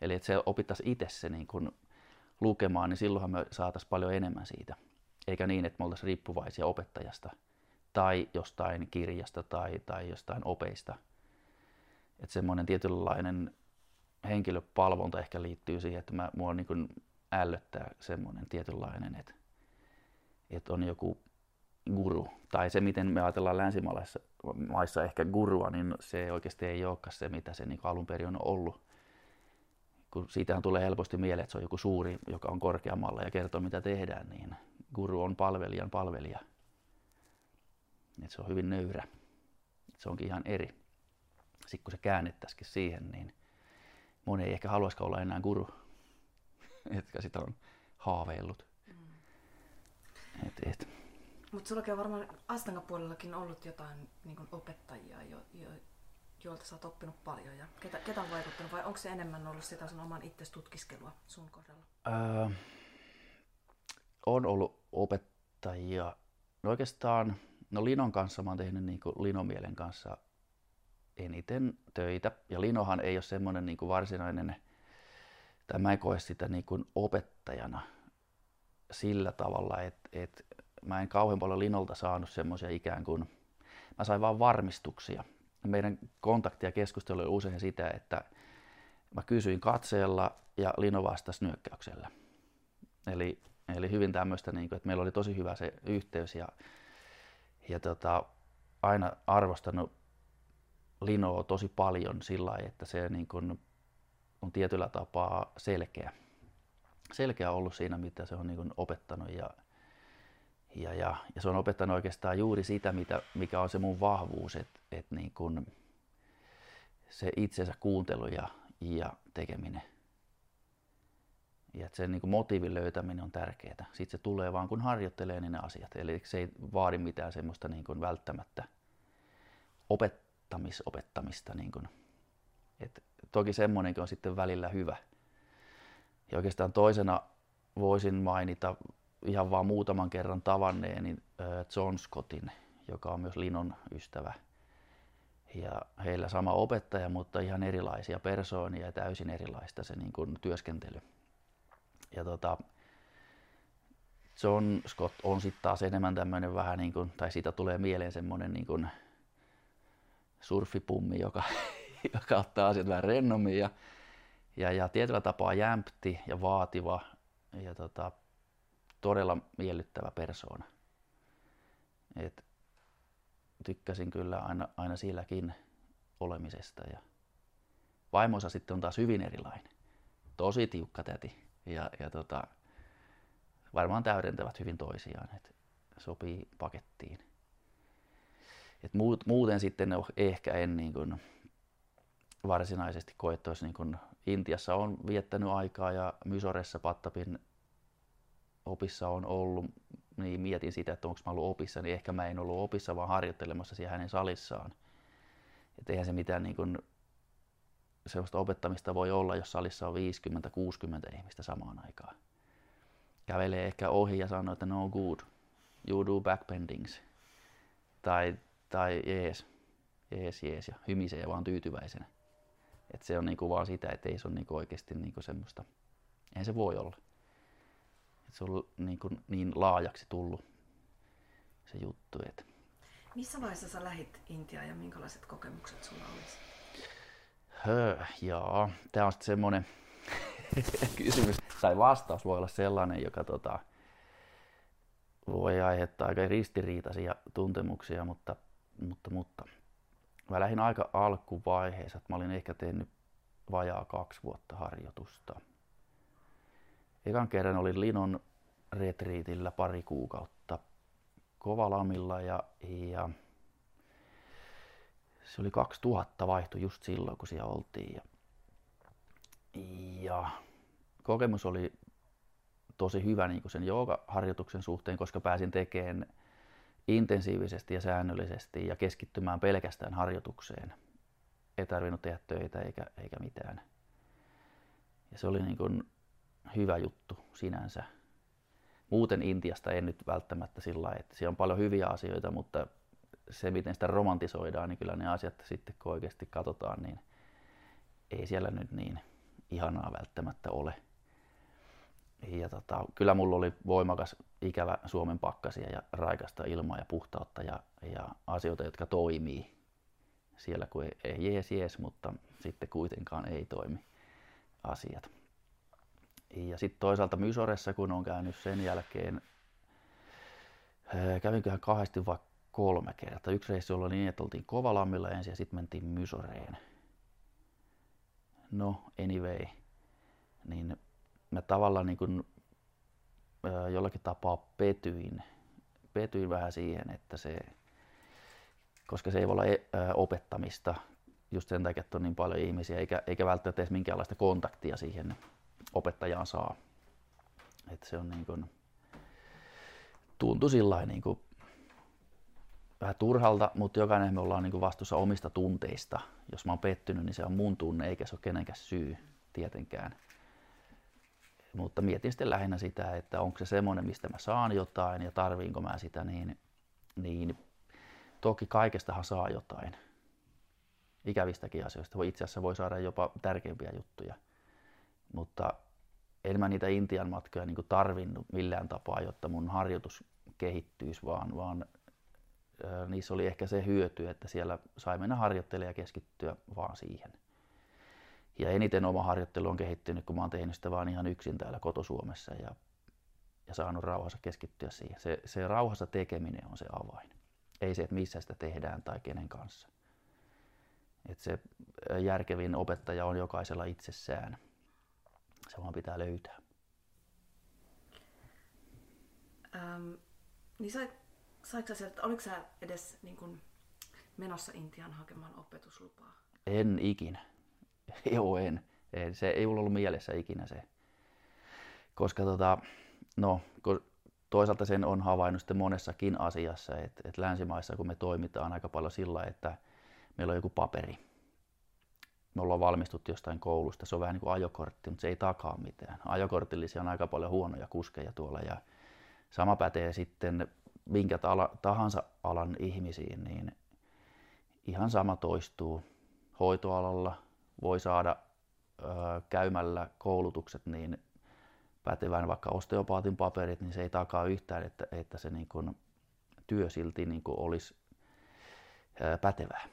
Eli että se opittaisiin itse se niin kuin lukemaan, niin silloinhan me saataisiin paljon enemmän siitä. Eikä niin, että me oltaisiin riippuvaisia opettajasta tai jostain kirjasta tai jostain opeista. Että semmoinen tietynlainen henkilöpalvonta ehkä liittyy siihen, että mua niin kuin ällöttää semmoinen tietynlainen, että on joku guru. Tai se, miten me ajatellaan länsimaissa ehkä gurua, niin se oikeasti ei olekaan se, mitä se niin kuin alun perin on ollut. Kun siitähän tulee helposti mieleen, että se on joku suuri, joka on korkeammalla ja kertoo, mitä tehdään, niin guru on palvelijan palvelija. Et se on hyvin nöyrä. Et se onkin ihan eri. Sitten kun se käännettäisikin siihen, niin moni ei ehkä haluaisikaan olla enää guru, jotka sitä on haaveillut. Mutta sinullakin on varmaan astanga-puolellakin ollut jotain niin kuin opettajia, joilta sä oot oppinut paljon, ja ketä on vaikuttanut, vai onko se enemmän ollut sitä sun oman itsesi tutkiskelua sun kohdalla? On ollut opettajia. No oikeastaan Linon kanssa mä oon tehnyt niin kuin Linomielen kanssa eniten töitä, ja Linohan ei ole semmoinen niin kuin varsinainen, tai mä en koe sitä niin kuin opettajana sillä tavalla, että mä en kauhean paljon Linolta saanut semmoisia ikään kuin, mä sain vaan varmistuksia. Meidän kontaktia keskustelu oli usein sitä, että mä kysyin katseella ja Lino vastasi nyökkäyksellä. Eli hyvin tämmöistä, niin kuin, että meillä oli tosi hyvä se yhteys, ja aina arvostanut Linoa tosi paljon sillä lailla, että se niin kuin on tietyllä tapaa selkeä. Selkeä ollut siinä, mitä se on niin kuin opettanut, ja se on opettanut oikeastaan juuri sitä, mikä on se mun vahvuus, että niin kuin se itsensä kuuntelu ja tekeminen. Ja että sen niin kuin motiivin löytäminen on tärkeää. Sitten se tulee vaan, kun harjoittelee niin ne asiat. Eli se ei vaadi mitään semmoista niin kuin välttämättä opettamista. Niin kuin. Et toki semmoinenkin on sitten välillä hyvä. Ja oikeastaan toisena voisin mainita ihan vaan muutaman kerran tavanneeni John Scottin, joka on myös Linon ystävä. Ja heillä sama opettaja, mutta ihan erilaisia persoonia ja täysin erilaista se niin kuin työskentely. Ja John Scott on sitten taas enemmän tämmöinen vähän niin kuin, tai siitä tulee mieleen semmoinen niin kuin surfipummi, joka ottaa asiat vähän rennommin ja tietyllä tapaa jämpti ja vaativa ja todella miellyttävä persoona. Et tykkäsin kyllä aina silläkin olemisesta. Ja vaimonsa sitten on taas hyvin erilainen. Tosi tiukka täti. Ja varmaan täydentävät hyvin toisiaan, että sopii pakettiin. Et muuten sitten ehkä en niin kuin varsinaisesti koe, että olisi niin kuin Intiassa on viettänyt aikaa ja Mysoressa Pattabhin opissa on ollut, niin mietin sitä, että onko mä ollut opissa, niin ehkä mä en ollut opissa, vaan harjoittelemassa siellä hänen salissaan. Et eihän se mitään niin kuin sellaista opettamista voi olla, jos salissa on 50-60 ihmistä samaan aikaan. Kävelee ehkä ohi ja sanoo, että no good, you do backbendings. Tai jees, ja hymisee vaan tyytyväisenä. Et se on niinku vaan sitä, että ei se ole niinku oikeasti niinku semmoista, eihän se voi olla. Et se on niinku niin laajaksi tullut se juttu. Missä vaiheessa sä lähit Intiaan ja minkälaiset kokemukset sulla olisi? Tämä on sitten semmoinen kysymys, tai vastaus voi olla sellainen, joka voi aiheuttaa aika ristiriitaisia tuntemuksia, mutta mä lähdin aika alkuvaiheessa, että mä olin ehkä tehnyt vajaa 2 vuotta harjoitusta. Ekan kerran olin Linon retriitillä pari kuukautta Kovalamilla ja se oli 2000 vaihtui just silloin, kun siellä oltiin. Ja kokemus oli tosi hyvä niin kuin sen joogaharjoituksen suhteen, koska pääsin tekemään intensiivisesti ja säännöllisesti ja keskittymään pelkästään harjoitukseen. Ei tarvinnut tehdä töitä eikä mitään. Ja se oli niin kuin hyvä juttu sinänsä. Muuten Intiasta en nyt välttämättä sillä lailla, että siellä on paljon hyviä asioita, mutta se miten sitä romantisoidaan, niin kyllä ne asiat sitten kun oikeasti katsotaan, niin ei siellä nyt niin ihanaa välttämättä ole. Ja kyllä mulla oli voimakas ikävä Suomen pakkasia ja raikasta ilmaa ja puhtautta ja asioita, jotka toimii siellä, kun ei jees, mutta sitten kuitenkaan ei toimi asiat. Ja sitten toisaalta Mysoressa, kun on käynyt sen jälkeen, kävinköhän kahdesti vai 3 kertaa. Yksi reissi oli niin, että oltiin Kovalammilla ensin ja sitten mentiin Mysoreen. No, anyway, niin mä tavallaan niin kun, jollakin tapaa petyin vähän siihen, että se, koska se ei voi olla opettamista just sen takia, että on niin paljon ihmisiä eikä välttämättä edes minkäänlaista kontaktia siihen opettajaan saa. Et se on niin kun, tuntui sillain niin kun, vähän turhalta, mutta jokainen me ollaan niin kun vastuussa omista tunteista. Jos mä oon pettynyt, niin se on mun tunne eikä se ole kenenkään syy tietenkään. Mutta mietin sitten lähinnä sitä, että onko se semmoinen, mistä mä saan jotain ja tarviinko mä sitä, niin toki kaikestahan saa jotain. Ikävistäkin asioista. Itse asiassa voi saada jopa tärkeimpiä juttuja. Mutta en mä niitä Intian matkoja niin kuin tarvinnut millään tapaa, jotta mun harjoitus kehittyisi, vaan niissä oli ehkä se hyöty, että siellä sai mennä harjoittelemaan ja keskittyä vaan siihen. Ja eniten oma harjoittelu on kehittynyt, kun mä oon tehnyt sitä vaan ihan yksin täällä koto-Suomessa ja saanut rauhassa keskittyä siihen. Se rauhassa tekeminen on se avain. Ei se, että missä sitä tehdään tai kenen kanssa. Et se järkevin opettaja on jokaisella itsessään. Se vaan pitää löytää. Niin saitko sä, että oliko sä edes niin kun menossa Intiaan hakemaan opetuslupaa? En ikinä. Joo, en. Se ei ollut mielessä ikinä se. Koska toisaalta sen on havainnut sitten monessakin asiassa, että länsimaissa kun me toimitaan aika paljon sillä, että meillä on joku paperi. Me ollaan valmistuttu jostain koulusta, se on vähän niin kuin ajokortti, mutta se ei takaa mitään. Ajokortillisia on aika paljon huonoja kuskeja tuolla ja sama pätee sitten minkä tahansa alan ihmisiin, niin ihan sama toistuu hoitoalalla. Voi saada käymällä koulutukset niin pätevän vaikka osteopaatin paperit, niin se ei takaa yhtään, että se niin kun, työ silti niin kun, olisi pätevää.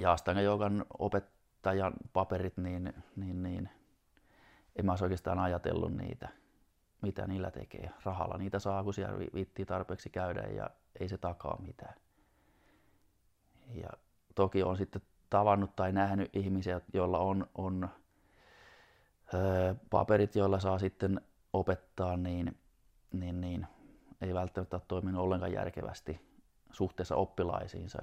Ja astangajoogan opettajan paperit, niin en mä olisi oikeastaan ajatellut niitä, mitä niillä tekee. Rahalla niitä saa, kun siellä viittii tarpeeksi käydä ja ei se takaa mitään. Ja toki on sitten tavannut tai nähnyt ihmisiä, joilla on paperit, joilla saa sitten opettaa, niin ei välttämättä ole toiminut ollenkaan järkevästi suhteessa oppilaisiinsa.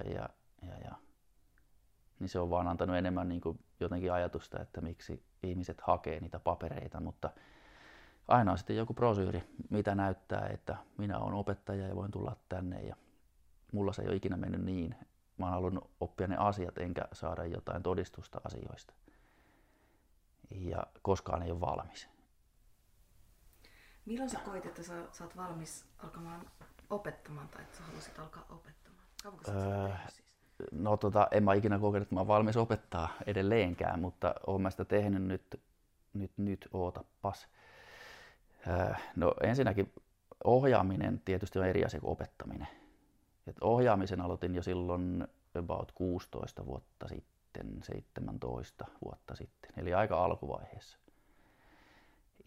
Niin se on vaan antanut enemmän niin kuin jotenkin ajatusta, että miksi ihmiset hakee niitä papereita, mutta aina on sitten joku prosyyri, mitä näyttää, että minä olen opettaja ja voin tulla tänne ja mulla se ei ole ikinä mennyt niin. Mä oon halunnut oppia ne asiat, enkä saada jotain todistusta asioista. Ja koskaan ei ole valmis. Milloin sä koit, että sä oot valmis alkamaan opettamaan tai että sä halusit alkaa opettamaan? Kauanko sä tehnyt siis? En mä ikinä kokenut, että mä oon valmis opettaa edelleenkään, mutta oon mä sitä tehnyt nyt ootapas. Ensinnäkin ohjaaminen tietysti on eri asia kuin opettaminen. Et ohjaamisen aloitin jo silloin about 16 vuotta sitten, 17 vuotta sitten, eli aika alkuvaiheessa.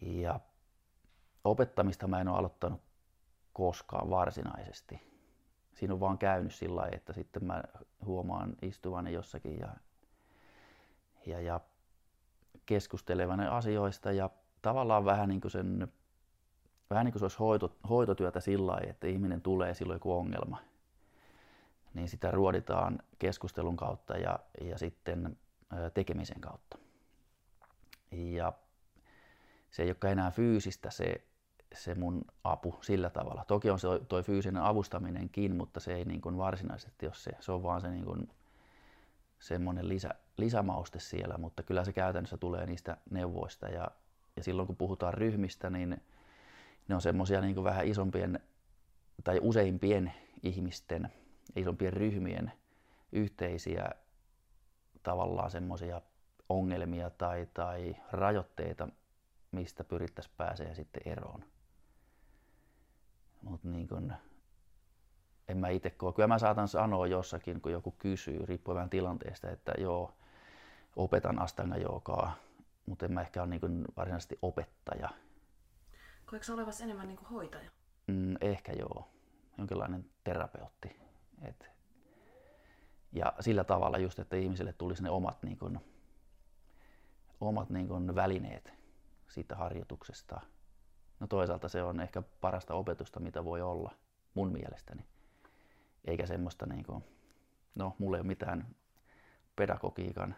Ja opettamista mä en ole aloittanut koskaan varsinaisesti. Siinä on vaan käynyt sillä lailla, että sitten mä huomaan istuvani jossakin ja keskustelevani asioista ja tavallaan vähän niin kuin se olisi hoitotyötä sillä lailla, että ihminen tulee silloin joku ongelma. Niin sitä ruoditaan keskustelun kautta ja sitten tekemisen kautta. Ja se ei olekaan enää fyysistä se se mun apu sillä tavalla. Toki on se tuo fyysinen avustaminenkin, mutta se ei niin kuin varsinaisesti ole se. Se on vaan se niin kuin semmoinen lisämauste siellä, mutta kyllä se käytännössä tulee niistä neuvoista. Ja silloin kun puhutaan ryhmistä, niin ne on semmoisia niin kuin vähän isompien tai useimpien ihmisten, isompien ryhmien yhteisiä tavallaan semmoisia ongelmia tai rajoitteita, mistä pyrittäisiin pääsemään sitten eroon. Mutta niin kun, en mä itse koe. Kyllä mä saatan sanoa jossakin, kun joku kysyy, riippuen vähän tilanteesta, että joo, opetan astangajoogaa, mutta en mä ehkä ole niin kun varsinaisesti opettaja. Koetko sä olevasi enemmän niin kuin hoitaja? Ehkä joo, jonkinlainen terapeutti. Ja sillä tavalla just, että ihmiselle tulisi ne omat välineet siitä harjoituksesta. No toisaalta se on ehkä parasta opetusta, mitä voi olla mun mielestäni. Eikä semmoista mulla ei ole mitään pedagogiikan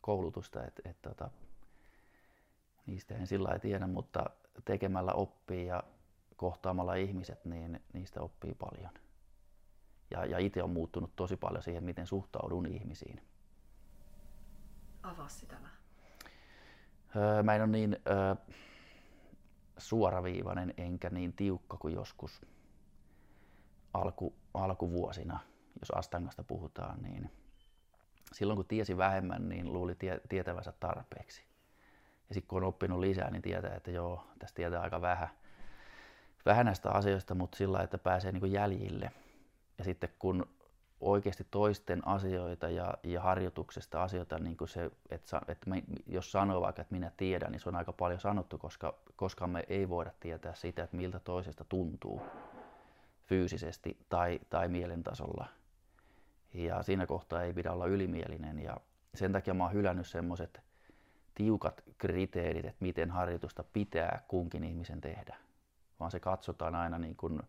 koulutusta, että niistä en sillä lailla tiedä, mutta tekemällä oppii ja kohtaamalla ihmiset, niin niistä oppii paljon. Ja itse on muuttunut tosi paljon siihen, miten suhtaudun ihmisiin. Avaa sitä vähän. Mä en ole niin suoraviivainen enkä niin tiukka kuin joskus alkuvuosina, jos astangasta puhutaan. Niin silloin kun tiesi vähemmän, niin luuli tietävänsä tarpeeksi. Ja sitten kun on oppinut lisää, niin tietää, että joo, tästä tietää aika vähän näistä asioista, mutta sillä lailla, että pääsee niin kuin jäljille. Ja sitten kun oikeasti toisten asioita ja harjoituksesta asioita, niin kuin se, että jos sanoo vaikka, että minä tiedän, niin se on aika paljon sanottu, koska koskaan me ei voida tietää sitä, että miltä toisesta tuntuu fyysisesti tai mielentasolla. Ja siinä kohtaa ei pidä olla ylimielinen. Ja sen takia mä oon hylännyt semmoiset tiukat kriteerit, että miten harjoitusta pitää kunkin ihmisen tehdä. Vaan se katsotaan aina niin kuin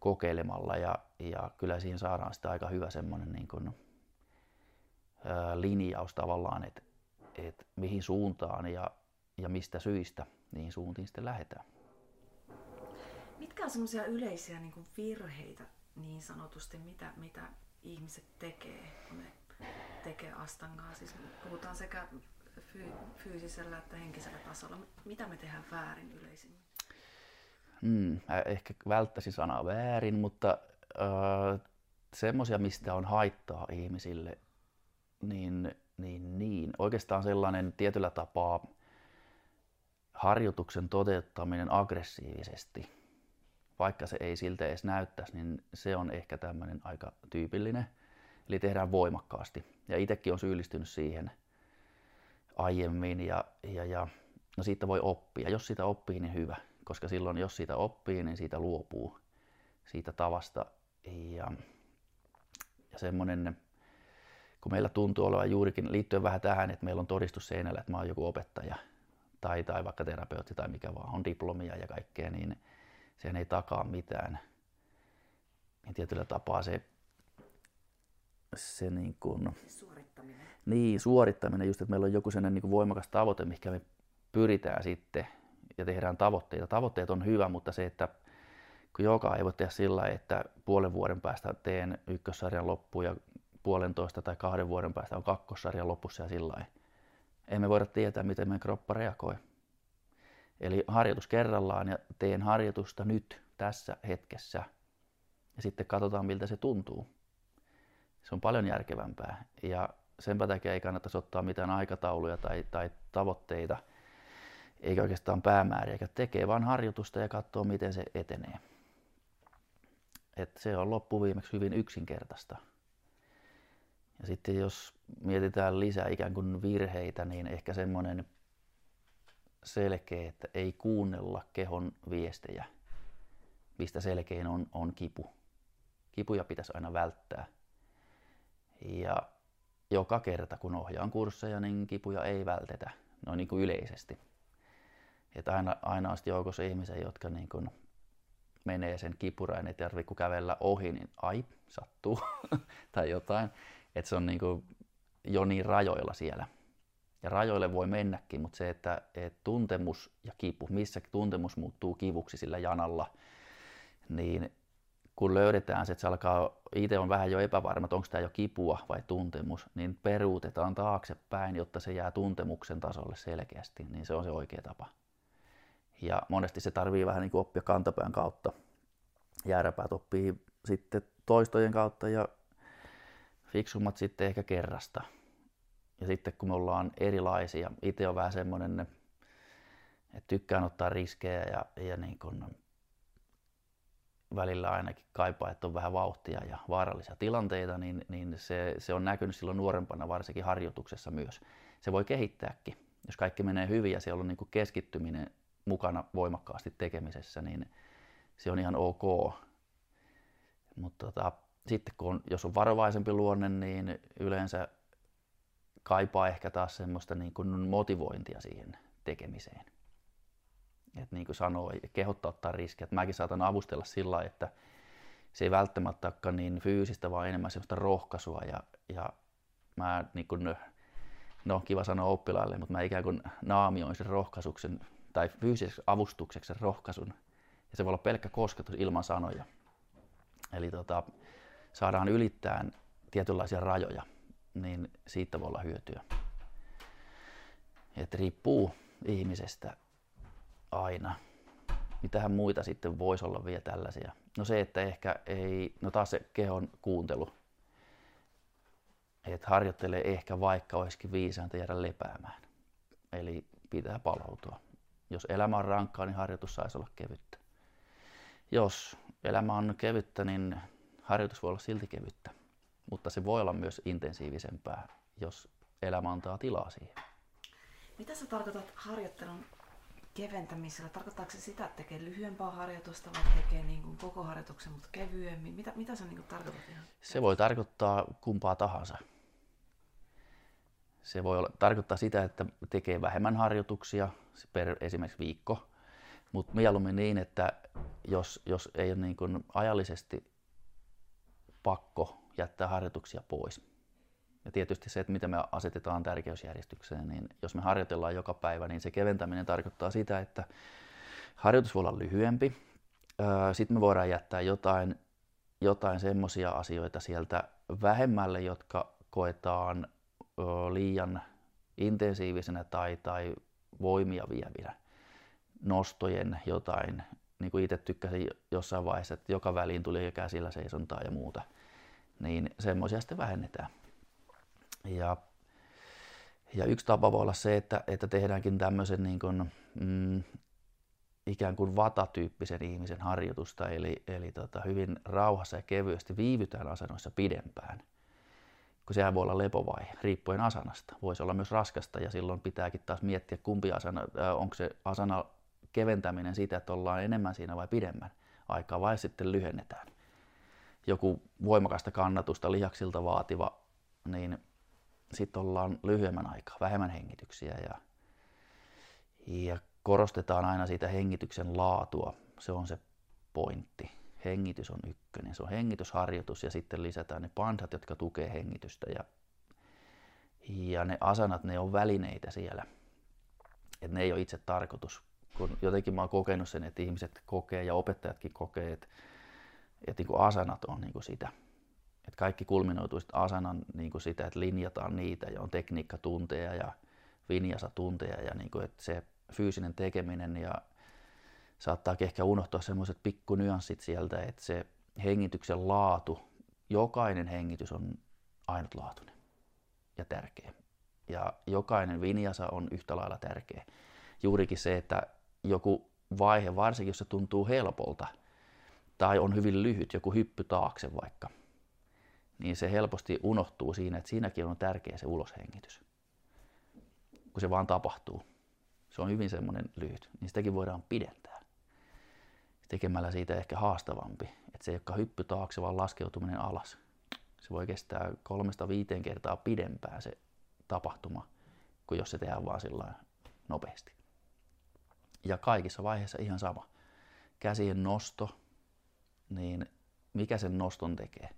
kokeilemalla ja kyllä siihen saadaan sitä aika hyvä semmoinen niin kuin, linjaus tavallaan, että mihin suuntaan ja mistä syistä niihin suuntiin sitten lähdetään. Mitkä on semmoisia yleisiä niin kuin virheitä niin sanotusti, mitä ihmiset tekee, kun ne tekee astangaa? Siis puhutaan sekä fyysisellä että henkisellä tasolla. Mitä me tehdään väärin yleisimmin? Ehkä välttäisin sanaa väärin, mutta semmoisia, mistä on haittaa ihmisille, niin oikeastaan sellainen tietyllä tapaa harjoituksen toteuttaminen aggressiivisesti, vaikka se ei siltä edes näyttäisi, niin se on ehkä tämmöinen aika tyypillinen, eli tehdään voimakkaasti. Ja itsekin on syyllistynyt siihen aiemmin ja no siitä voi oppia, jos sitä oppii, niin hyvä. Koska silloin, jos siitä oppii, niin siitä luopuu siitä tavasta. Ja semmoinen, kun meillä tuntuu olevan juurikin liittyen vähän tähän, että meillä on todistus seinällä, että mä oon joku opettaja tai vaikka terapeutti tai mikä vaan, on diplomia ja kaikkea, niin sehän ei takaa mitään. Ja tietyllä tapaa se niin kuin suorittaminen. Niin, suorittaminen just, että meillä on joku sellainen niin kuin voimakas tavoite, mihin me pyritään sitten. Ja tehdään tavoitteita. Tavoitteet on hyvä, mutta se, että kun joka ei voi tehdä sillä lailla, että puolen vuoden päästä teen ykkössarjan loppuun ja puolentoista tai 2 vuoden päästä on kakkossarjan lopussa ja sillä lailla. Ei me voida tietää, miten meidän kroppa reagoi. Eli harjoitus kerrallaan ja teen harjoitusta nyt, tässä hetkessä. Ja sitten katsotaan, miltä se tuntuu. Se on paljon järkevämpää. Ja senpä takia ei kannattaisi ottaa mitään aikatauluja tai tavoitteita. Eikä oikeastaan päämääriä, eikä tekee vaan harjoitusta ja katsoo, miten se etenee. Et se on loppuviimeksi hyvin yksinkertaista. Ja sitten jos mietitään lisää ikään kuin virheitä, niin ehkä semmoinen selkeä, että ei kuunnella kehon viestejä, mistä selkein on kipu. Kipuja pitäisi aina välttää. Ja joka kerta, kun ohjaan kursseja, niin kipuja ei vältetä, noin niin kuin yleisesti. Että aina on sitten joukossa ihmisiä, jotka niin kun menee sen kipuraan, ei tarvitse kun kävellä ohi, niin ai, sattuu tai jotain. Että se on niin kun jo niin rajoilla siellä. Ja rajoille voi mennäkin, mutta se, että tuntemus ja kipu, missä tuntemus muuttuu kivuksi sillä janalla, niin kun löydetään se, että se alkaa, itse on vähän jo epävarma, että onko tämä jo kipua vai tuntemus, niin peruutetaan taaksepäin, jotta se jää tuntemuksen tasolle selkeästi, niin se on se oikea tapa. Ja monesti se tarvii vähän niin kuin oppia kantapään kautta. Jääräpäät oppii sitten toistojen kautta ja fiksummat sitten ehkä kerrasta. Ja sitten kun me ollaan erilaisia, itse on vähän semmoinen, että tykkään ottaa riskejä ja niin kuin välillä ainakin kaipaa, että on vähän vauhtia ja vaarallisia tilanteita, niin se on näkynyt silloin nuorempana varsinkin harjoituksessa myös. Se voi kehittääkin. Jos kaikki menee hyvin ja siellä on niin kuin keskittyminen mukana voimakkaasti tekemisessä, niin se on ihan ok. Mutta sitten kun jos on varovaisempi luonne, niin yleensä kaipaa ehkä taas semmoista niin kuin motivointia siihen tekemiseen. Et niin kuin sanoi, kehottaa ottaa riskejä. Et mäkin saatan avustella sillä lailla, että se ei välttämättä olekaan niin fyysistä, vaan enemmän semmoista rohkaisua. Ja mä niin kuin, no kiva sanoa oppilaille, mutta mä ikään kuin naamioin sen rohkaisuksen tai fyysiseksi avustukseksi sen rohkaisun. Ja se voi olla pelkkä kosketus ilman sanoja. Eli saadaan ylittää tietynlaisia rajoja, niin siitä voi olla hyötyä. Et riippuu ihmisestä aina. Mitähän muita sitten voisi olla vielä tällaisia? No se, että ehkä ei, no taas se kehon kuuntelu. Et harjoittelee ehkä vaikka olisikin viisainta jäädä lepäämään. Eli pitää palautua. Jos elämä on rankkaa, niin harjoitus saisi olla kevyttä. Jos elämä on kevyttä, niin harjoitus voi olla silti kevyttä. Mutta se voi olla myös intensiivisempää, jos elämä antaa tilaa siihen. Mitä sä tarkoitat harjoittelun keventämisellä? Tarkoittaako se sitä, että tekee lyhyempää harjoitusta vai tekee niin kuin koko harjoituksen, mutta kevyemmin? Mitä sä niin kuin tarkoitat? Se voi tarkoittaa kumpaa tahansa. Se voi tarkoittaa sitä, että tekee vähemmän harjoituksia per esimerkiksi viikko, mutta mieluummin niin, että jos ei ole niin kuin ajallisesti pakko jättää harjoituksia pois. Ja tietysti se, että mitä me asetetaan tärkeysjärjestykseen, niin jos me harjoitellaan joka päivä, niin se keventäminen tarkoittaa sitä, että harjoitus voi olla lyhyempi. Sitten me voidaan jättää jotain semmoisia asioita sieltä vähemmälle, jotka koetaan liian intensiivisenä tai voimia vievinä. Nostojen jotain, niin kuin itse tykkäsin jossain vaiheessa, että joka väliin tuli jo käsillä seisontaa ja muuta. Niin semmoisia sitten vähennetään. Ja yksi tapa voi olla se, että tehdäänkin tämmöisen niin kuin, ikään kuin vatatyyppisen ihmisen harjoitusta, eli hyvin rauhassa ja kevyesti viivytään asennoissa pidempään. Kun sehän voi olla lepovaihe, riippuen asanasta. Voisi olla myös raskasta ja silloin pitääkin taas miettiä, kumpi asana, onko se asana keventäminen sitä, että ollaan enemmän siinä vai pidemmän aikaa vai sitten lyhennetään. Joku voimakasta kannatusta lihaksilta vaativa, niin sitten ollaan lyhyemmän aikaa, vähemmän hengityksiä ja korostetaan aina siitä hengityksen laatua. Se on se pointti. Hengitys on ykkönen. Se on hengitysharjoitus ja sitten lisätään ne bandhat, jotka tukee hengitystä ja ne asanat, ne on välineitä siellä. Et ne ei ole itse tarkoitus. Kun jotenkin mä oon kokenut sen, että ihmiset kokee ja opettajatkin kokee, että niin asanat on niin sitä. Et kaikki kulminoituu asanan niin sitä, että linjataan niitä ja on tekniikkatunteja ja vinyasa-tunteja ja niin että se fyysinen tekeminen ja saattaa ehkä unohtaa semmoiset pikkunyanssit sieltä, että se hengityksen laatu, jokainen hengitys on ainutlaatuinen ja tärkeä. Ja jokainen vinyasa on yhtä lailla tärkeä. Juurikin se, että joku vaihe, varsinkin jos se tuntuu helpolta tai on hyvin lyhyt, joku hyppy taakse vaikka, niin se helposti unohtuu siinä, että siinäkin on tärkeä se uloshengitys, kun se vaan tapahtuu. Se on hyvin semmoinen lyhyt, niin sitäkin voidaan pidentää. Tekemällä siitä ehkä haastavampi, että se ei olekaan hyppy taakse, vaan laskeutuminen alas. Se voi kestää 3-5 kertaa pidempään se tapahtuma, kuin jos se tehdään vaan sillä nopeasti. Ja kaikissa vaiheissa ihan sama. Käsien nosto, niin mikä sen noston tekee?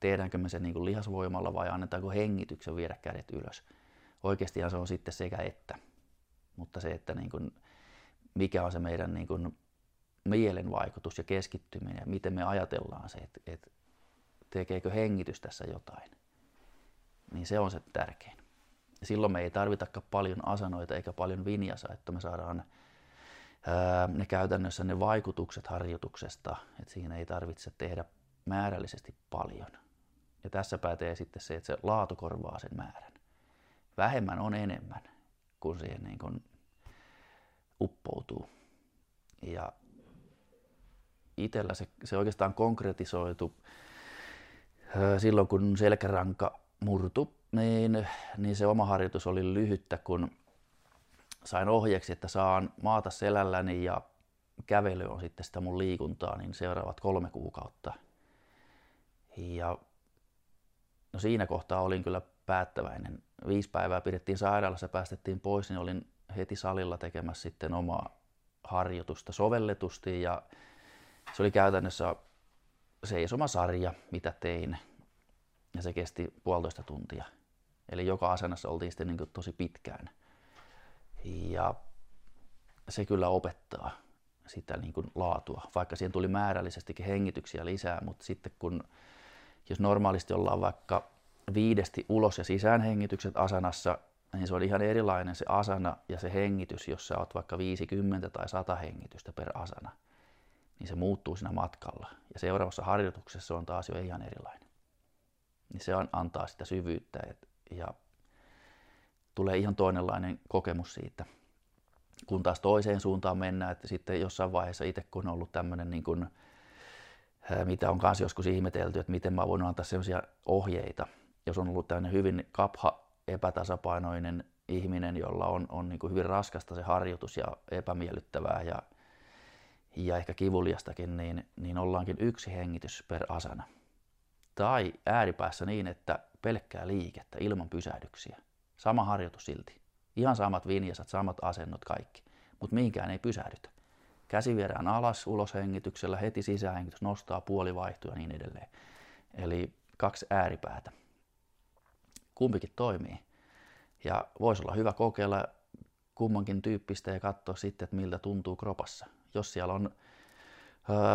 Tehdäänkö me sen niin kuin lihasvoimalla vai annetaanko hengityksen viedä kädet ylös? oikeastihan se on sitten sekä että. Mutta se, että niin kuin, mikä on se meidän niin kuin, mielenvaikutus ja keskittyminen ja miten me ajatellaan se, että tekeekö hengitys tässä jotain, niin se on se tärkein. Silloin me ei tarvitakaan paljon asanoita eikä paljon vinjasa, että me saadaan ne käytännössä ne vaikutukset harjoituksesta, että siinä ei tarvitse tehdä määrällisesti paljon. Ja tässä pätee sitten se, että se laatu korvaa sen määrän. Vähemmän on enemmän, kun siihen niin kuin uppoutuu. Ja itsellä se oikeastaan konkretisoitu silloin, kun selkäranka murtu, niin se oma harjoitus oli lyhyttä, kun sain ohjeeksi, että saan maata selälläni ja kävely on sitten sitä mun liikuntaa, niin seuraavat 3 kuukautta. Ja no siinä kohtaa olin kyllä päättäväinen. 5 päivää pidettiin sairaalassa, päästettiin pois, niin olin heti salilla tekemässä sitten omaa harjoitusta sovelletusti ja se oli käytännössä seisomasarja, mitä tein, ja se kesti 1,5 tuntia. Eli joka asennossa oltiin sitten niin kuin tosi pitkään. Ja se kyllä opettaa sitä niin kuin laatua, vaikka siihen tuli määrällisestikin hengityksiä lisää, mutta sitten kun jos normaalisti ollaan vaikka 5 ulos- ja sisäänhengitykset asanassa, niin se on ihan erilainen se asana ja se hengitys, jos sä oot vaikka 50 tai 100 hengitystä per asana, niin se muuttuu siinä matkalla. Ja seuraavassa harjoituksessa se on taas jo ihan erilainen. Niin se antaa sitä syvyyttä ja tulee ihan toinenlainen kokemus siitä. Kun taas toiseen suuntaan mennään, että sitten jossain vaiheessa itse kun on ollut tämmöinen niin kuin, mitä on kanssa joskus ihmetelty, että miten mä voin antaa sellaisia ohjeita, jos on ollut tämmöinen hyvin kapha, epätasapainoinen ihminen, jolla on niin kuin hyvin raskasta se harjoitus ja epämiellyttävää ja ehkä kivuliastakin, niin ollaankin 1 hengitys per asana. Tai ääripäässä niin, että pelkkää liikettä ilman pysähdyksiä. Sama harjoitus silti. Ihan samat vinjasat, samat asennot, kaikki. Mutta mihinkään ei pysähdytä. Käsi viedään alas uloshengityksellä, heti sisähengitys nostaa, puoli vaihtuu ja niin edelleen. Eli 2 ääripäätä. Kumpikin toimii ja voisi olla hyvä kokeilla kummankin tyyppistä ja katsoa sitten, että miltä tuntuu kropassa. Jos siellä on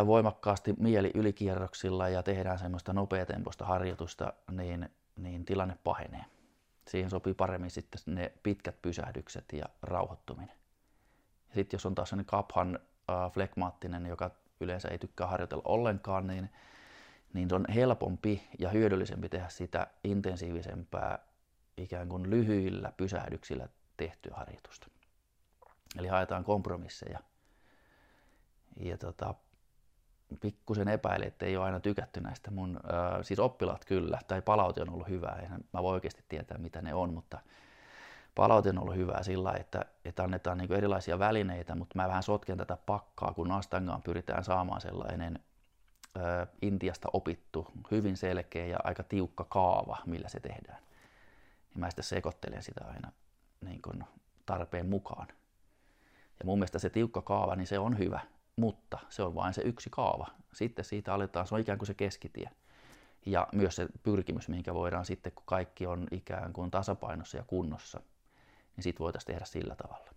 voimakkaasti mieli ylikierroksilla ja tehdään semmoista nopeatempoista harjoitusta, niin tilanne pahenee. Siihen sopii paremmin sitten ne pitkät pysähdykset ja rauhoittuminen. Ja sitten jos on taas sellainen kaphan flekmaattinen, joka yleensä ei tykkää harjoitella ollenkaan, niin se on helpompi ja hyödyllisempi tehdä sitä intensiivisempää ikään kuin lyhyillä pysähdyksillä tehtyä harjoitusta. Eli haetaan kompromisseja. Ja pikkusen epäilen, että ei ole aina tykätty näistä mun, siis oppilaat kyllä, tai palaute on ollut hyvää, ja mä voi oikeasti tietää mitä ne on, mutta palaute on ollut hyvää sillä, että annetaan niin kuin erilaisia välineitä, mutta mä vähän sotken tätä pakkaa, kun astangaan pyritään saamaan sellainen Intiasta opittu, hyvin selkeä ja aika tiukka kaava, millä se tehdään. Ja mä sitten sekoittelen sitä aina niin kuin tarpeen mukaan. Ja mun mielestä se tiukka kaava, niin se on hyvä, mutta se on vain se yksi kaava. Sitten siitä aletaan, se on ikään kuin se keskitie. Ja myös se pyrkimys, minkä voidaan sitten, kun kaikki on ikään kuin tasapainossa ja kunnossa, niin sit voitaisiin tehdä sillä tavalla.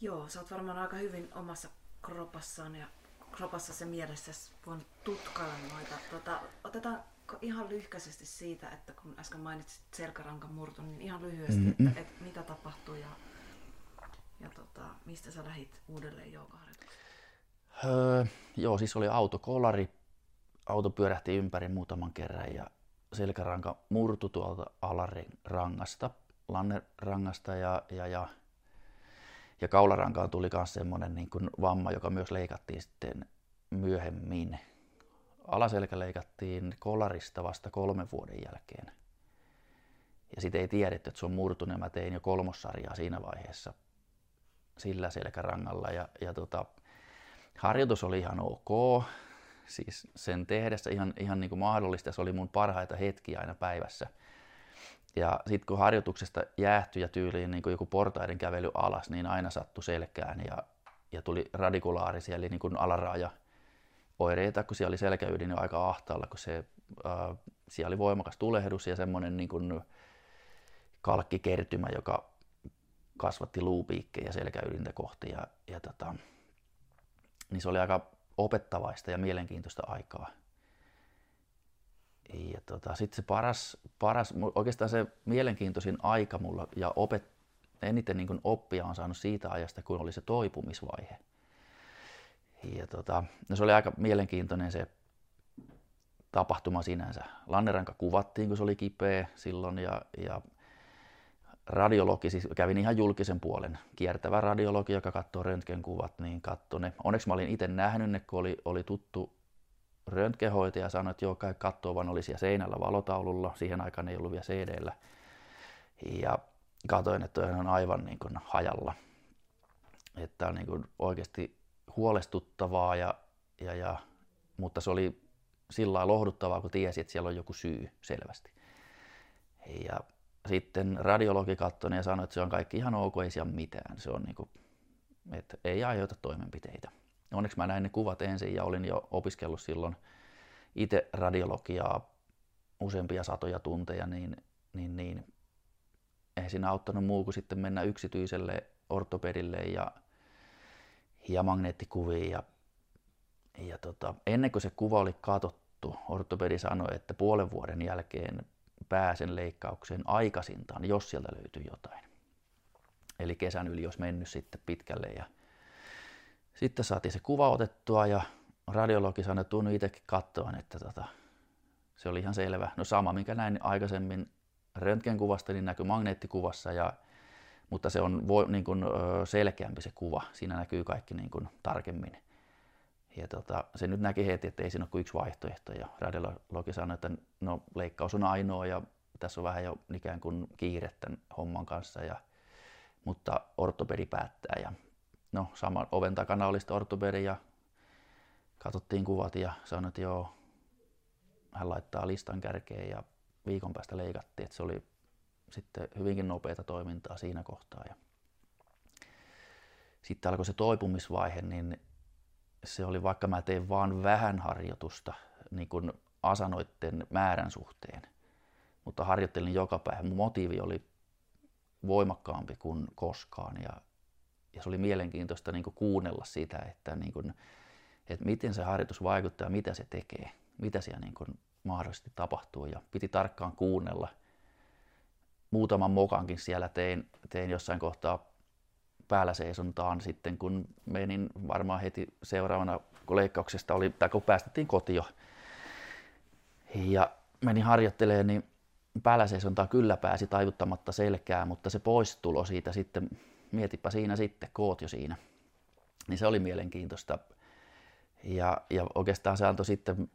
Joo, sä oot varmaan aika hyvin omassa kropassaan ja kropassa se mielessä voin tutkailla noita. Otetaan ihan lyhkäisesti siitä, että kun äsken mainitsit selkärankan murtun, niin ihan lyhyesti, että mitä tapahtui ja mistä sä lähit uudelleen joogaharjoitukseen? Joo, siis oli autokolari. Auto pyörähti ympäri muutaman kerran ja selkäranka murtu tuolta lannerangasta ja kaularankaan tuli myös semmoinen niin kuin vamma, joka myös leikattiin sitten myöhemmin. Alaselkä leikattiin kolarista vasta 3 vuoden jälkeen. Ja sitten ei tiedetty, että se on murtunut, ja mä tein jo 3. sarjaa siinä vaiheessa sillä selkärangalla. Ja harjoitus oli ihan ok. Siis sen tehdessä ihan niin kuin mahdollista. Se oli mun parhaita hetkiä aina päivässä. Ja sitten kun harjoituksesta jäähtyi ja tyyliin niin kuin joku portaiden kävely alas, niin aina sattui selkään ja tuli radikulaarisia, eli niin kuin alaraaja oireita, kun siellä oli selkäydin jo aika ahtaalla, kun siellä oli voimakas tulehdus ja semmoinen niin kuin kalkkikertymä, joka kasvatti luupiikkejä selkäydintä kohti. Niin se oli aika opettavaista ja mielenkiintoista aikaa. Ja sitten se paras, oikeastaan se mielenkiintoisin aika mulla ja eniten niin kuin oppia on saanut siitä ajasta, kun oli se toipumisvaihe. Ja no se oli aika mielenkiintoinen se tapahtuma sinänsä. Lanneranka kuvattiin, kun se oli kipeä silloin, ja radiologi, siis kävin ihan julkisen puolen, kiertävä radiologi, joka katsoo röntgenkuvat, niin katsoi ne. Onneksi mä olin itse nähnyt ne, kun oli tuttu röntgenhoitaja, sanoi, että joo, kai katsoo, vaan oli siellä seinällä valotaululla, siihen aikaan ei ollut vielä CD-llä. Ja katsoin, että on aivan niin kuin hajalla. Että on niin kuin oikeasti huolestuttavaa, mutta se oli sillä lailla lohduttavaa, kun tiesi, että siellä on joku syy selvästi. Ja sitten radiologi katsoi ja sanoi, että se on kaikki ihan ok, ei siellä mitään. Se on niin kuin, että ei aiheuta toimenpiteitä. Onneksi mä näin ne kuvat ensin ja olin jo opiskellut silloin itse radiologiaa useampia satoja tunteja, niin ei siinä auttanut muu kuin sitten mennä yksityiselle ortopedille ja magneettikuvia. Ennen kuin se kuva oli katsottu, ortopedi sanoi, että puolen vuoden jälkeen pääsen leikkaukseen aikaisintaan, jos sieltä löytyy jotain. Eli kesän yli olisi mennyt sitten pitkälle. Ja sitten saatiin se kuva otettua ja radiologi sanoi, että tuun itsekin katsoa, että se oli ihan selvä. No sama, minkä näin aikaisemmin röntgenkuvasta, niin näkyi magneettikuvassa. Mutta se on niin kuin selkeämpi se kuva, siinä näkyy kaikki niin kuin tarkemmin. Ja se nyt näki heti, että ei siinä ole kuin yksi vaihtoehto. Ja radiologi sanoi, että no, leikkaus on ainoa ja tässä on vähän jo ikään kuin kiire tämän homman kanssa. Mutta ortopedi päättää. No, saman oven takana oli sitten ortopedi ja katsottiin kuvat ja sanoi, että joo, hän laittaa listan kärkeen ja viikon päästä leikattiin. Että se oli sitten hyvinkin nopeata toimintaa siinä kohtaa. Sitten alkoi se toipumisvaihe, niin se oli, vaikka mä tein vaan vähän harjoitusta niin kuin asanoiden määrän suhteen, mutta harjoittelin joka päivä. Mun motiivi oli voimakkaampi kuin koskaan ja se oli mielenkiintoista niin kuin kuunnella sitä, että, niin kuin, että miten se harjoitus vaikuttaa ja mitä se tekee, mitä siellä niin kuin mahdollisesti tapahtuu, ja piti tarkkaan kuunnella. Muutaman mokankin siellä tein jossain kohtaa päällä seisontaan sitten, kun menin varmaan heti seuraavana, kun leikkauksesta oli, tai kun päästettiin kotiin ja menin harjoittelemaan, niin päällä seisontaa kyllä pääsi taivuttamatta selkää, mutta se poistulo siitä sitten, mietipä siinä sitten, koot jo siinä, niin se oli mielenkiintoista ja oikeastaan se antoi sitten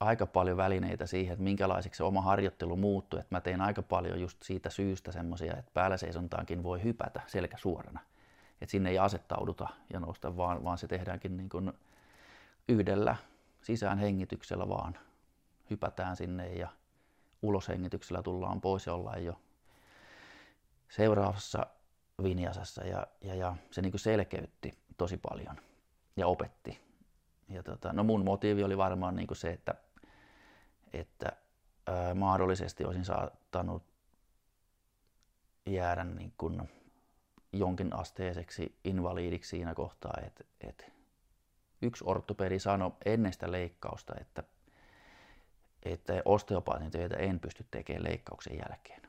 aika paljon välineitä siihen, että minkälaiseksi se oma harjoittelu muuttui. Että mä tein aika paljon just siitä syystä semmoisia, että päällä seisontaankin voi hypätä selkä suorana. Että sinne ei asettauduta ja nousta, vaan se tehdäänkin niin kuin yhdellä sisäänhengityksellä vaan. Hypätään sinne ja uloshengityksellä tullaan pois ja ollaan jo seuraavassa vinjasassa. Ja se niin kuin selkeytti tosi paljon ja opetti. Ja no mun motiivi oli varmaan niin kuin se, että mahdollisesti olisin saattanut jäädä niin kuin jonkin asteiseksi invaliidiksi siinä kohtaa, että yksi ortopedi sanoi ennen sitä leikkausta, että osteopaatin töitä en pysty tekemään leikkauksen jälkeen.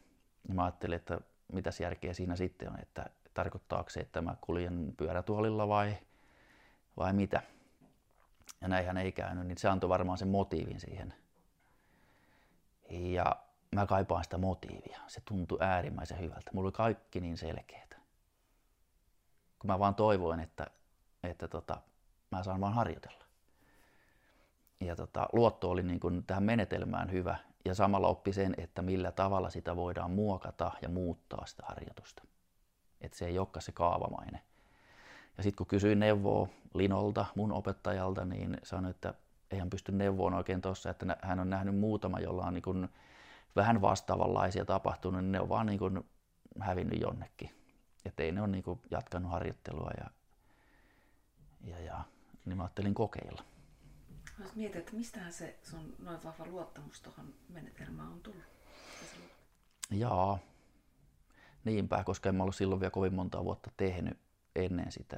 Ja mä ajattelin, että mitäs järkeä siinä sitten on, että tarkoittaako se, että mä kuljen pyörätuolilla vai mitä. Ja näinhän ei käynyt, niin se antoi varmaan sen motiivin siihen. Ja mä kaipaan sitä motiivia. Se tuntui äärimmäisen hyvältä. Mulla oli kaikki niin selkeätä. Kun mä vaan toivoin, että mä saan vaan harjoitella. Ja luotto oli niin kuin tähän menetelmään hyvä. Ja samalla oppi sen, että millä tavalla sitä voidaan muokata ja muuttaa sitä harjoitusta. Että se ei olekaan se kaavamainen. Ja sitten kun kysyin neuvoa Linolta, mun opettajalta, niin sanoin, että ei hän pysty neuvoon oikein tuossa, että hän on nähnyt muutama, jolla on niin kuin vähän vastaavanlaisia tapahtunut, niin ne on vaan niin kuin hävinnyt jonnekin. Että ei ne ole niin kuin jatkanut harjoittelua niin mä ajattelin kokeilla. Mä mietin, että mistähän se sun noin vahva luottamus tuohon menetelmään on tullut? Jaa, Niinpä, koska en mä ollut silloin vielä kovin monta vuotta tehnyt ennen sitä.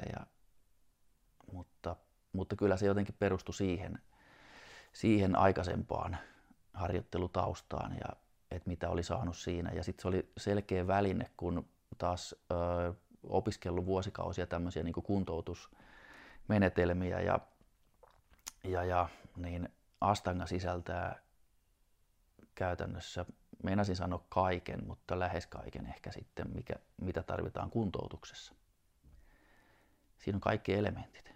Mutta kyllä se jotenkin perustui siihen aikaisempaan harjoittelutaustaan, ja että mitä oli saanut siinä. Ja sitten se oli selkeä väline, kun taas opiskellut vuosikausia tämmöisiä niin kuin kuntoutusmenetelmiä. Ja niin astanga sisältää käytännössä, meinasin sanoa kaiken, mutta lähes kaiken ehkä sitten, mitä tarvitaan kuntoutuksessa. Siinä on kaikki elementit.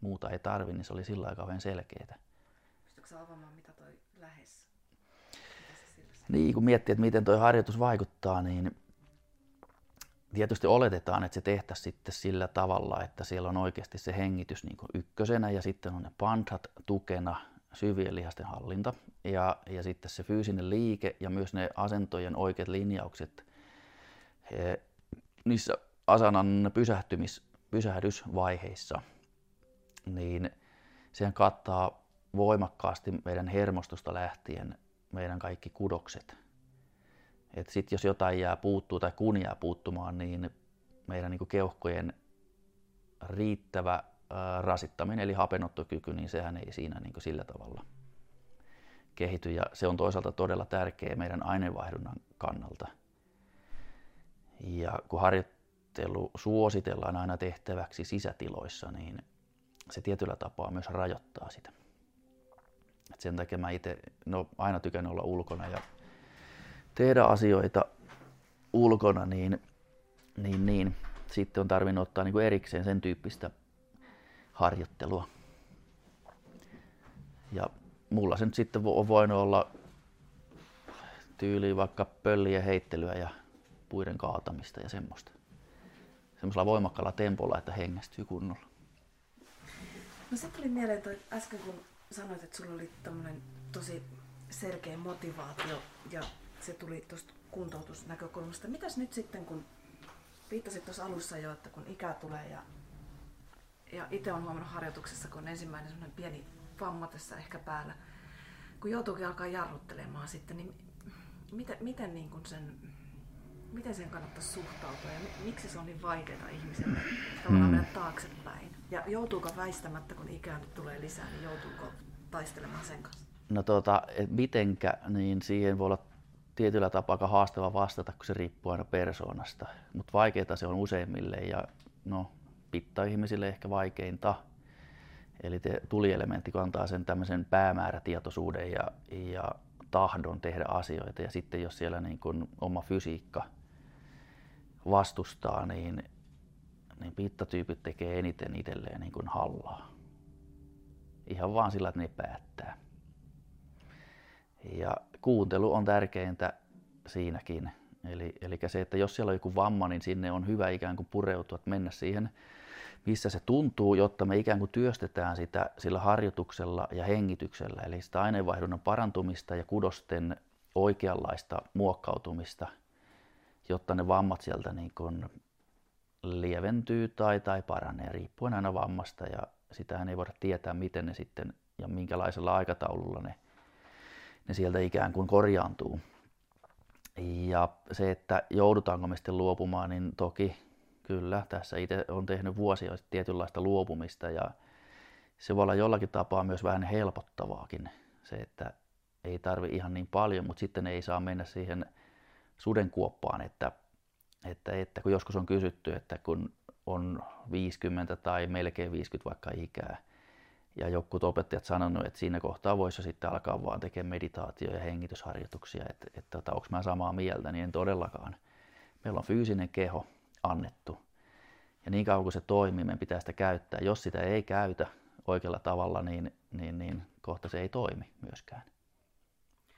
Muuta ei tarvi, niin se oli sillä aikaa kauhean selkeää. Pystytkö sä avaamaan, mitä toi lähes? Niin, kun miettii, että miten toi harjoitus vaikuttaa, niin tietysti oletetaan, että se tehtäisiin sitten sillä tavalla, että siellä on oikeasti se hengitys niin kuin ykkösenä ja sitten on ne bandhat tukena, syvien lihasten hallinta ja sitten se fyysinen liike ja myös ne asentojen oikeat linjaukset. Niissä asanan pysähdysvaiheissa, niin sehän kattaa voimakkaasti meidän hermostosta lähtien meidän kaikki kudokset. Et sit jos jotain jää puuttuu tai kun jää puuttumaan, niin meidän niinku keuhkojen riittävä rasittaminen eli hapenottokyky, niin sehän ei siinä niinku sillä tavalla kehity. Ja se on toisaalta todella tärkeä meidän aineenvaihdunnan kannalta. Ja kun harjoittelu suositellaan aina tehtäväksi sisätiloissa, niin se tietyllä tapaa myös rajoittaa sitä. Et sen takia mä itse aina tykännyt olla ulkona ja tehdä asioita ulkona, niin sitten on tarvinnut ottaa niin kuin erikseen sen tyyppistä harjoittelua. Ja mulla se nyt sitten on voinut olla tyyliin vaikka pöllien heittelyä ja puiden kaatamista ja semmoista. Semmoisella voimakkaalla tempolla, että hengästyy kunnolla. No se tuli mieleen toi äsken, kun sanoit, että sulla oli tämmönen tosi selkeä motivaatio ja se tuli tuosta kuntoutusnäkökulmasta. Mitäs nyt sitten, kun viittasit tuossa alussa jo, että kun ikää tulee ja itse olen huomannut harjoituksessa, kun on ensimmäinen semmoinen pieni vamma tässä ehkä päällä, kun joutuukin alkaa jarruttelemaan sitten, niin miten niin kuin miten sen kannattaisi suhtautua ja miksi se on niin vaikeaa ihmiselle tavallaan mennä taaksepäin? Ja joutuuko väistämättä, kun ikään tulee lisää, niin joutuuko taistelemaan sen kanssa? No mitenkä, niin siihen voi olla tietyllä tapaa aika haastava vastata, kun se riippuu aina persoonasta. Mutta vaikeaa se on useimmille ja pitta-ihmisille ehkä vaikeinta. Eli tulielementti antaa sen tämmöisen päämäärätietoisuuden ja tahdon tehdä asioita. Ja sitten jos siellä niin kun oma fysiikka vastustaa, niin pittatyypit tekee eniten itselleen niin kun hallaa. Ihan vaan sillä, että ne päättää. Ja kuuntelu on tärkeintä siinäkin. Eli se, että jos siellä on joku vamma, niin sinne on hyvä ikään kuin pureutua, että mennä siihen, missä se tuntuu, jotta me ikään kuin työstetään sitä sillä harjoituksella ja hengityksellä. Eli sitä aineenvaihdunnan parantumista ja kudosten oikeanlaista muokkautumista, jotta ne vammat sieltä niin kuin lieventyy tai paranee, riippuen aina vammasta. Ja sitähän ei voida tietää, miten ne sitten ja minkälaisella aikataululla ne sieltä ikään kuin korjaantuu. Ja se, että joudutaanko me sitten luopumaan, niin toki kyllä. Tässä itse olen tehnyt vuosia tietynlaista luopumista ja se voi olla jollakin tapaa myös vähän helpottavaakin. Se, että ei tarvi ihan niin paljon, mutta sitten ei saa mennä siihen sudenkuoppaan, että kun joskus on kysytty, että kun on 50 tai melkein 50 vaikka ikää, ja jotkut opettajat sanonut, että siinä kohtaa voisi sitten alkaa vaan tekemään meditaatio- ja hengitysharjoituksia, että onko mä samaa mieltä, niin en todellakaan. Meillä on fyysinen keho annettu ja niin kauan kuin se toimii, meidän pitää sitä käyttää. Jos sitä ei käytä oikealla tavalla, niin kohta se ei toimi myöskään.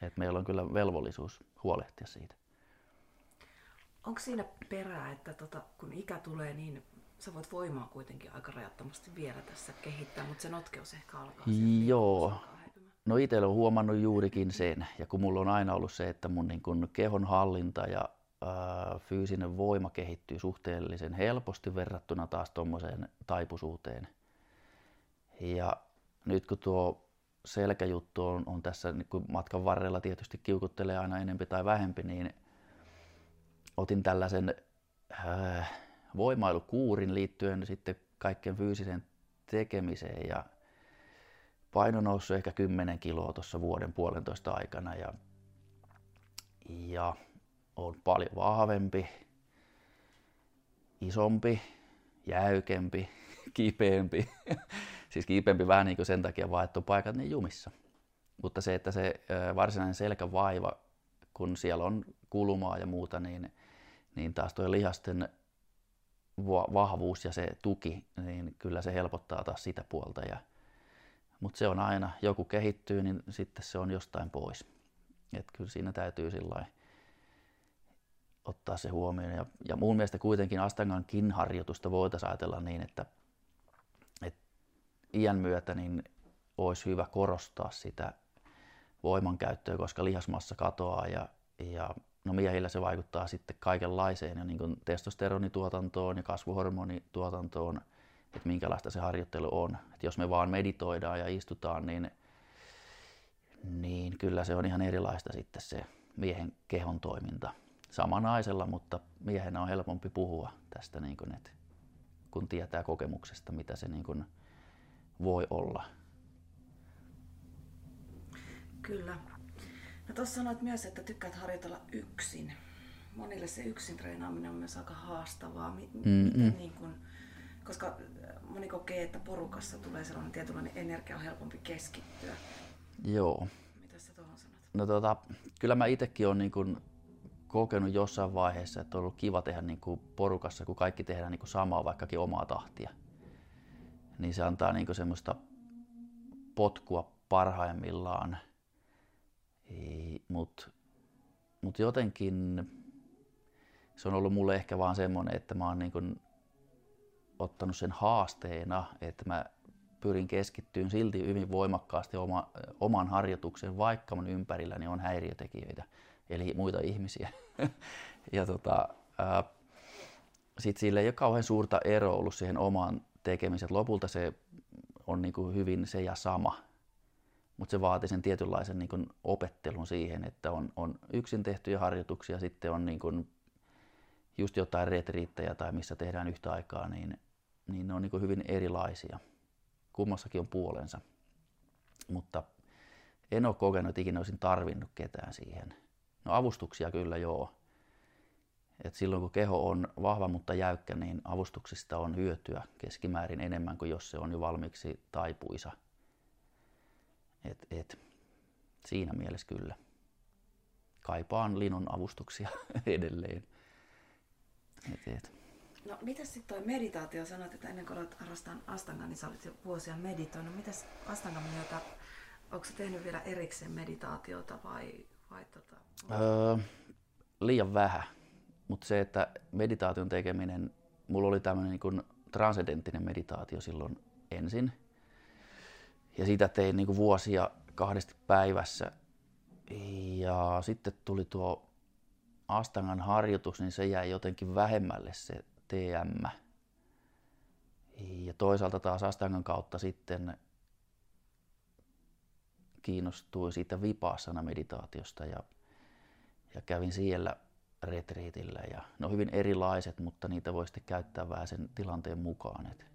Et meillä on kyllä velvollisuus huolehtia siitä. Onko siinä perää, että kun ikä tulee, niin sä voit voimaa kuitenkin aika rajattomasti vielä tässä kehittää, mutta se notkeus ehkä alkaa. Joo. Itsellä on huomannut juurikin sen. Ja kun mulla on aina ollut se, että mun niin kun kehon hallinta ja fyysinen voima kehittyy suhteellisen helposti verrattuna taas tommoseen taipuisuuteen. Ja nyt kun tuo selkäjuttu on tässä niin kun matkan varrella tietysti kiukuttelee aina enempi tai vähempi, niin otin tällaisen voimailukuurin liittyen sitten kaikkeen fyysisen tekemiseen ja paino noussut ehkä 10 kiloa tuossa vuoden puolentoista aikana ja on paljon vahvempi, isompi, jäykempi, kipeämpi. Siis kiipeämpi vähän niin kuin sen takia vaan, että on paikat niin jumissa. Mutta se, että se varsinainen selkävaiva, kun siellä on kulmaa ja muuta, niin taas tuo lihasten vahvuus ja se tuki, niin kyllä se helpottaa taas sitä puolta. Mutta se on aina, joku kehittyy, niin sitten se on jostain pois. Et kyllä siinä täytyy sillain ottaa se huomioon. Ja mun mielestä kuitenkin astangankin harjoitusta voitaisiin ajatella niin, että iän myötä niin olisi hyvä korostaa sitä voimankäyttöä, koska lihasmassa katoaa ja no miehillä se vaikuttaa sitten kaikenlaiseen ja niin kuin testosteronituotantoon ja kasvuhormonituotantoon, että minkälaista se harjoittelu on. Et jos me vaan meditoidaan ja istutaan, niin kyllä se on ihan erilaista sitten se miehen kehon toiminta. Sama naisella, mutta miehenä on helpompi puhua tästä, niin kuin, että kun tietää kokemuksesta, mitä se niin kuin voi olla. Kyllä. No tuossa sanoit myös, että tykkäät harjoitella yksin. Monille se yksin treenaaminen on myös aika haastavaa, niin kun, koska moni kokee, että porukassa tulee sellainen tietynlainen energia, on helpompi keskittyä. Joo. Mitä sä tuohon sanot? No kyllä mä itsekin olen niin kun kokenut jossain vaiheessa, että on ollut kiva tehdä niin kun porukassa, kun kaikki tehdään niin kun samaa, vaikkakin omaa tahtia. Niin se antaa niin kun semmoista potkua parhaimmillaan. Mut jotenkin se on ollut mulle ehkä vaan semmoinen, että mä oon niin kun ottanut sen haasteena, että mä pyrin keskittyyn silti hyvin voimakkaasti oman harjoituksen, vaikka mun ympärilläni on häiriötekijöitä, eli muita ihmisiä. Ja sit sillä ei ole kauhean suurta eroa ollut siihen omaan tekemiseen. Lopulta se on niin kun hyvin se ja sama. Mutta se vaati sen tietynlaisen niin kun opettelun siihen, että on yksin tehtyjä harjoituksia, sitten on niin kun just jotain retriittejä tai missä tehdään yhtä aikaa, niin ne on niin kun hyvin erilaisia. Kummassakin on puolensa, mutta en ole kokenut, että ikinä olisin tarvinnut ketään siihen. No avustuksia kyllä joo. Et silloin kun keho on vahva mutta jäykkä, niin avustuksista on hyötyä keskimäärin enemmän kuin jos se on jo valmiiksi taipuisa. Siinä mielessä kyllä. Kaipaan Linon avustuksia edelleen. No mitäs sitten toi meditaatio? Sanoit, että ennen kuin olet harrastanut astangaa, niin sä olet jo vuosia meditoinut. Mitäs astangan myötä, onko sä tehnyt vielä erikseen meditaatiota vai liian vähän. Mutta se, että meditaation tekeminen, mulla oli tämmöinen niin kuin transcendenttinen meditaatio silloin ensin. Ja sitä tein niin kuin vuosia 2 päivässä. Ja sitten tuli tuo astangan harjoitus, niin se jäi jotenkin vähemmälle se TM. Ja toisaalta taas astangan kautta sitten kiinnostui siitä vipassana meditaatiosta ja kävin siellä retriitillä. Ja ne on hyvin erilaiset, mutta niitä voi sitten käyttää vähän sen tilanteen mukaan. Et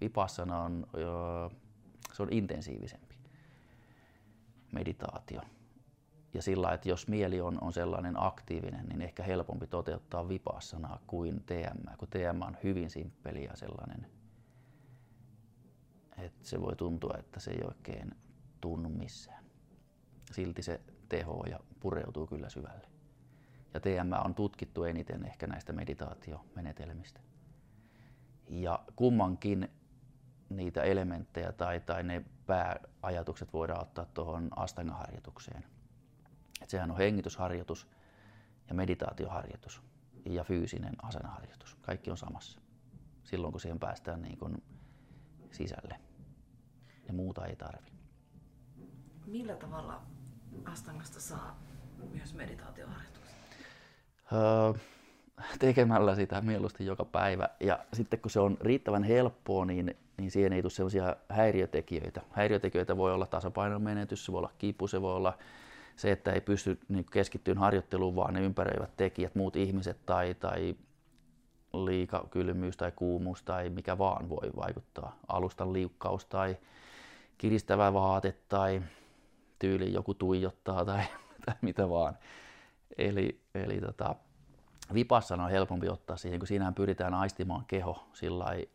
vipassana on... Se on intensiivisempi meditaatio. Ja sillä, että jos mieli on sellainen aktiivinen, niin ehkä helpompi toteuttaa vipassanaa kuin TM, kun TM on hyvin simppeli ja sellainen, että se voi tuntua, että se ei oikein tunnu missään. Silti se tehoaa ja pureutuu kyllä syvälle. Ja TM on tutkittu eniten ehkä näistä meditaatiomenetelmistä. Ja kummankin niitä elementtejä tai ne pääajatukset voidaan ottaa tuohon astangaharjoitukseen. Et sehän on hengitysharjoitus ja meditaatioharjoitus ja fyysinen asanaharjoitus. Kaikki on samassa silloin, kun siihen päästään niin kun sisälle. Ja muuta ei tarvi. Millä tavalla astangasta saa myös meditaatioharjoituksen? Tekemällä sitä mieluusti joka päivä. Ja sitten kun se on riittävän helppoa, niin siihen ei tule sellaisia häiriötekijöitä. Häiriötekijöitä voi olla tasapainon menetys, se voi olla kipu, se voi olla se, että ei pysty keskittymään harjoitteluun, vaan ne ympäröivät tekijät, muut ihmiset tai liikakylmyys tai kuumuus tai mikä vaan voi vaikuttaa. Alustan liukkaus tai kiristävä vaate tai tyyli joku tuijottaa tai mitä vaan. Eli vipassana on helpompi ottaa siihen, kun siinähän pyritään aistimaan keho sillai,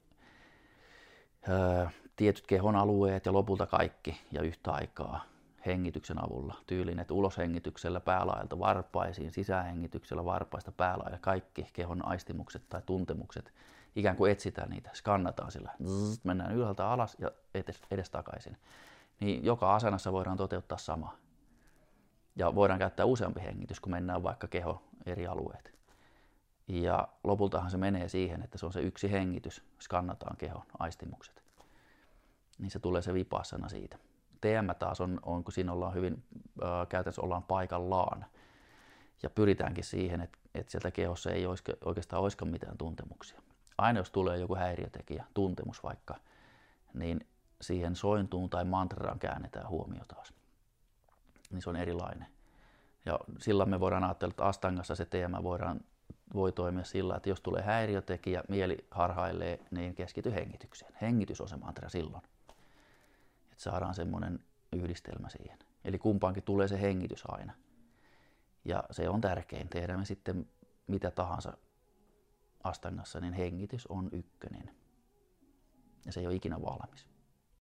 tietyt kehon alueet ja lopulta kaikki ja yhtä aikaa hengityksen avulla. Tyylin, että uloshengityksellä päälaelta varpaisiin, sisähengityksellä varpaista päälaelta kaikki kehon aistimukset tai tuntemukset. Ikään kuin etsitään niitä, skannataan sillä. Zzz, mennään ylhäältä alas ja edestakaisin. Niin joka asenassa voidaan toteuttaa sama. Ja voidaan käyttää useampi hengitys, kun mennään vaikka keho eri alueet. Ja lopultahan se menee siihen, että se on se yksi hengitys, skannataan kehon aistimukset. Niin se tulee se vipassana siitä. TM taas on kun siinä ollaan hyvin, käytännössä ollaan paikallaan. Ja pyritäänkin siihen, että sieltä kehossa ei oikeastaan olisikaan mitään tuntemuksia. Aina jos tulee joku häiriötekijä, tuntemus vaikka, niin siihen sointuun tai mantraan käännetään huomio taas. Niin se on erilainen. Ja sillä me voidaan ajatella, että astangassa se teema voi toimia sillä, että jos tulee häiriötekijä, mieli harhailee, niin keskity hengitykseen. Hengitys on se mantra silloin. Et saadaan semmoinen yhdistelmä siihen. Eli kumpaankin tulee se hengitys aina. Ja se on tärkein. Tehdään me sitten mitä tahansa astangassa, niin hengitys on ykkönen. Ja se ei ole ikinä valmis.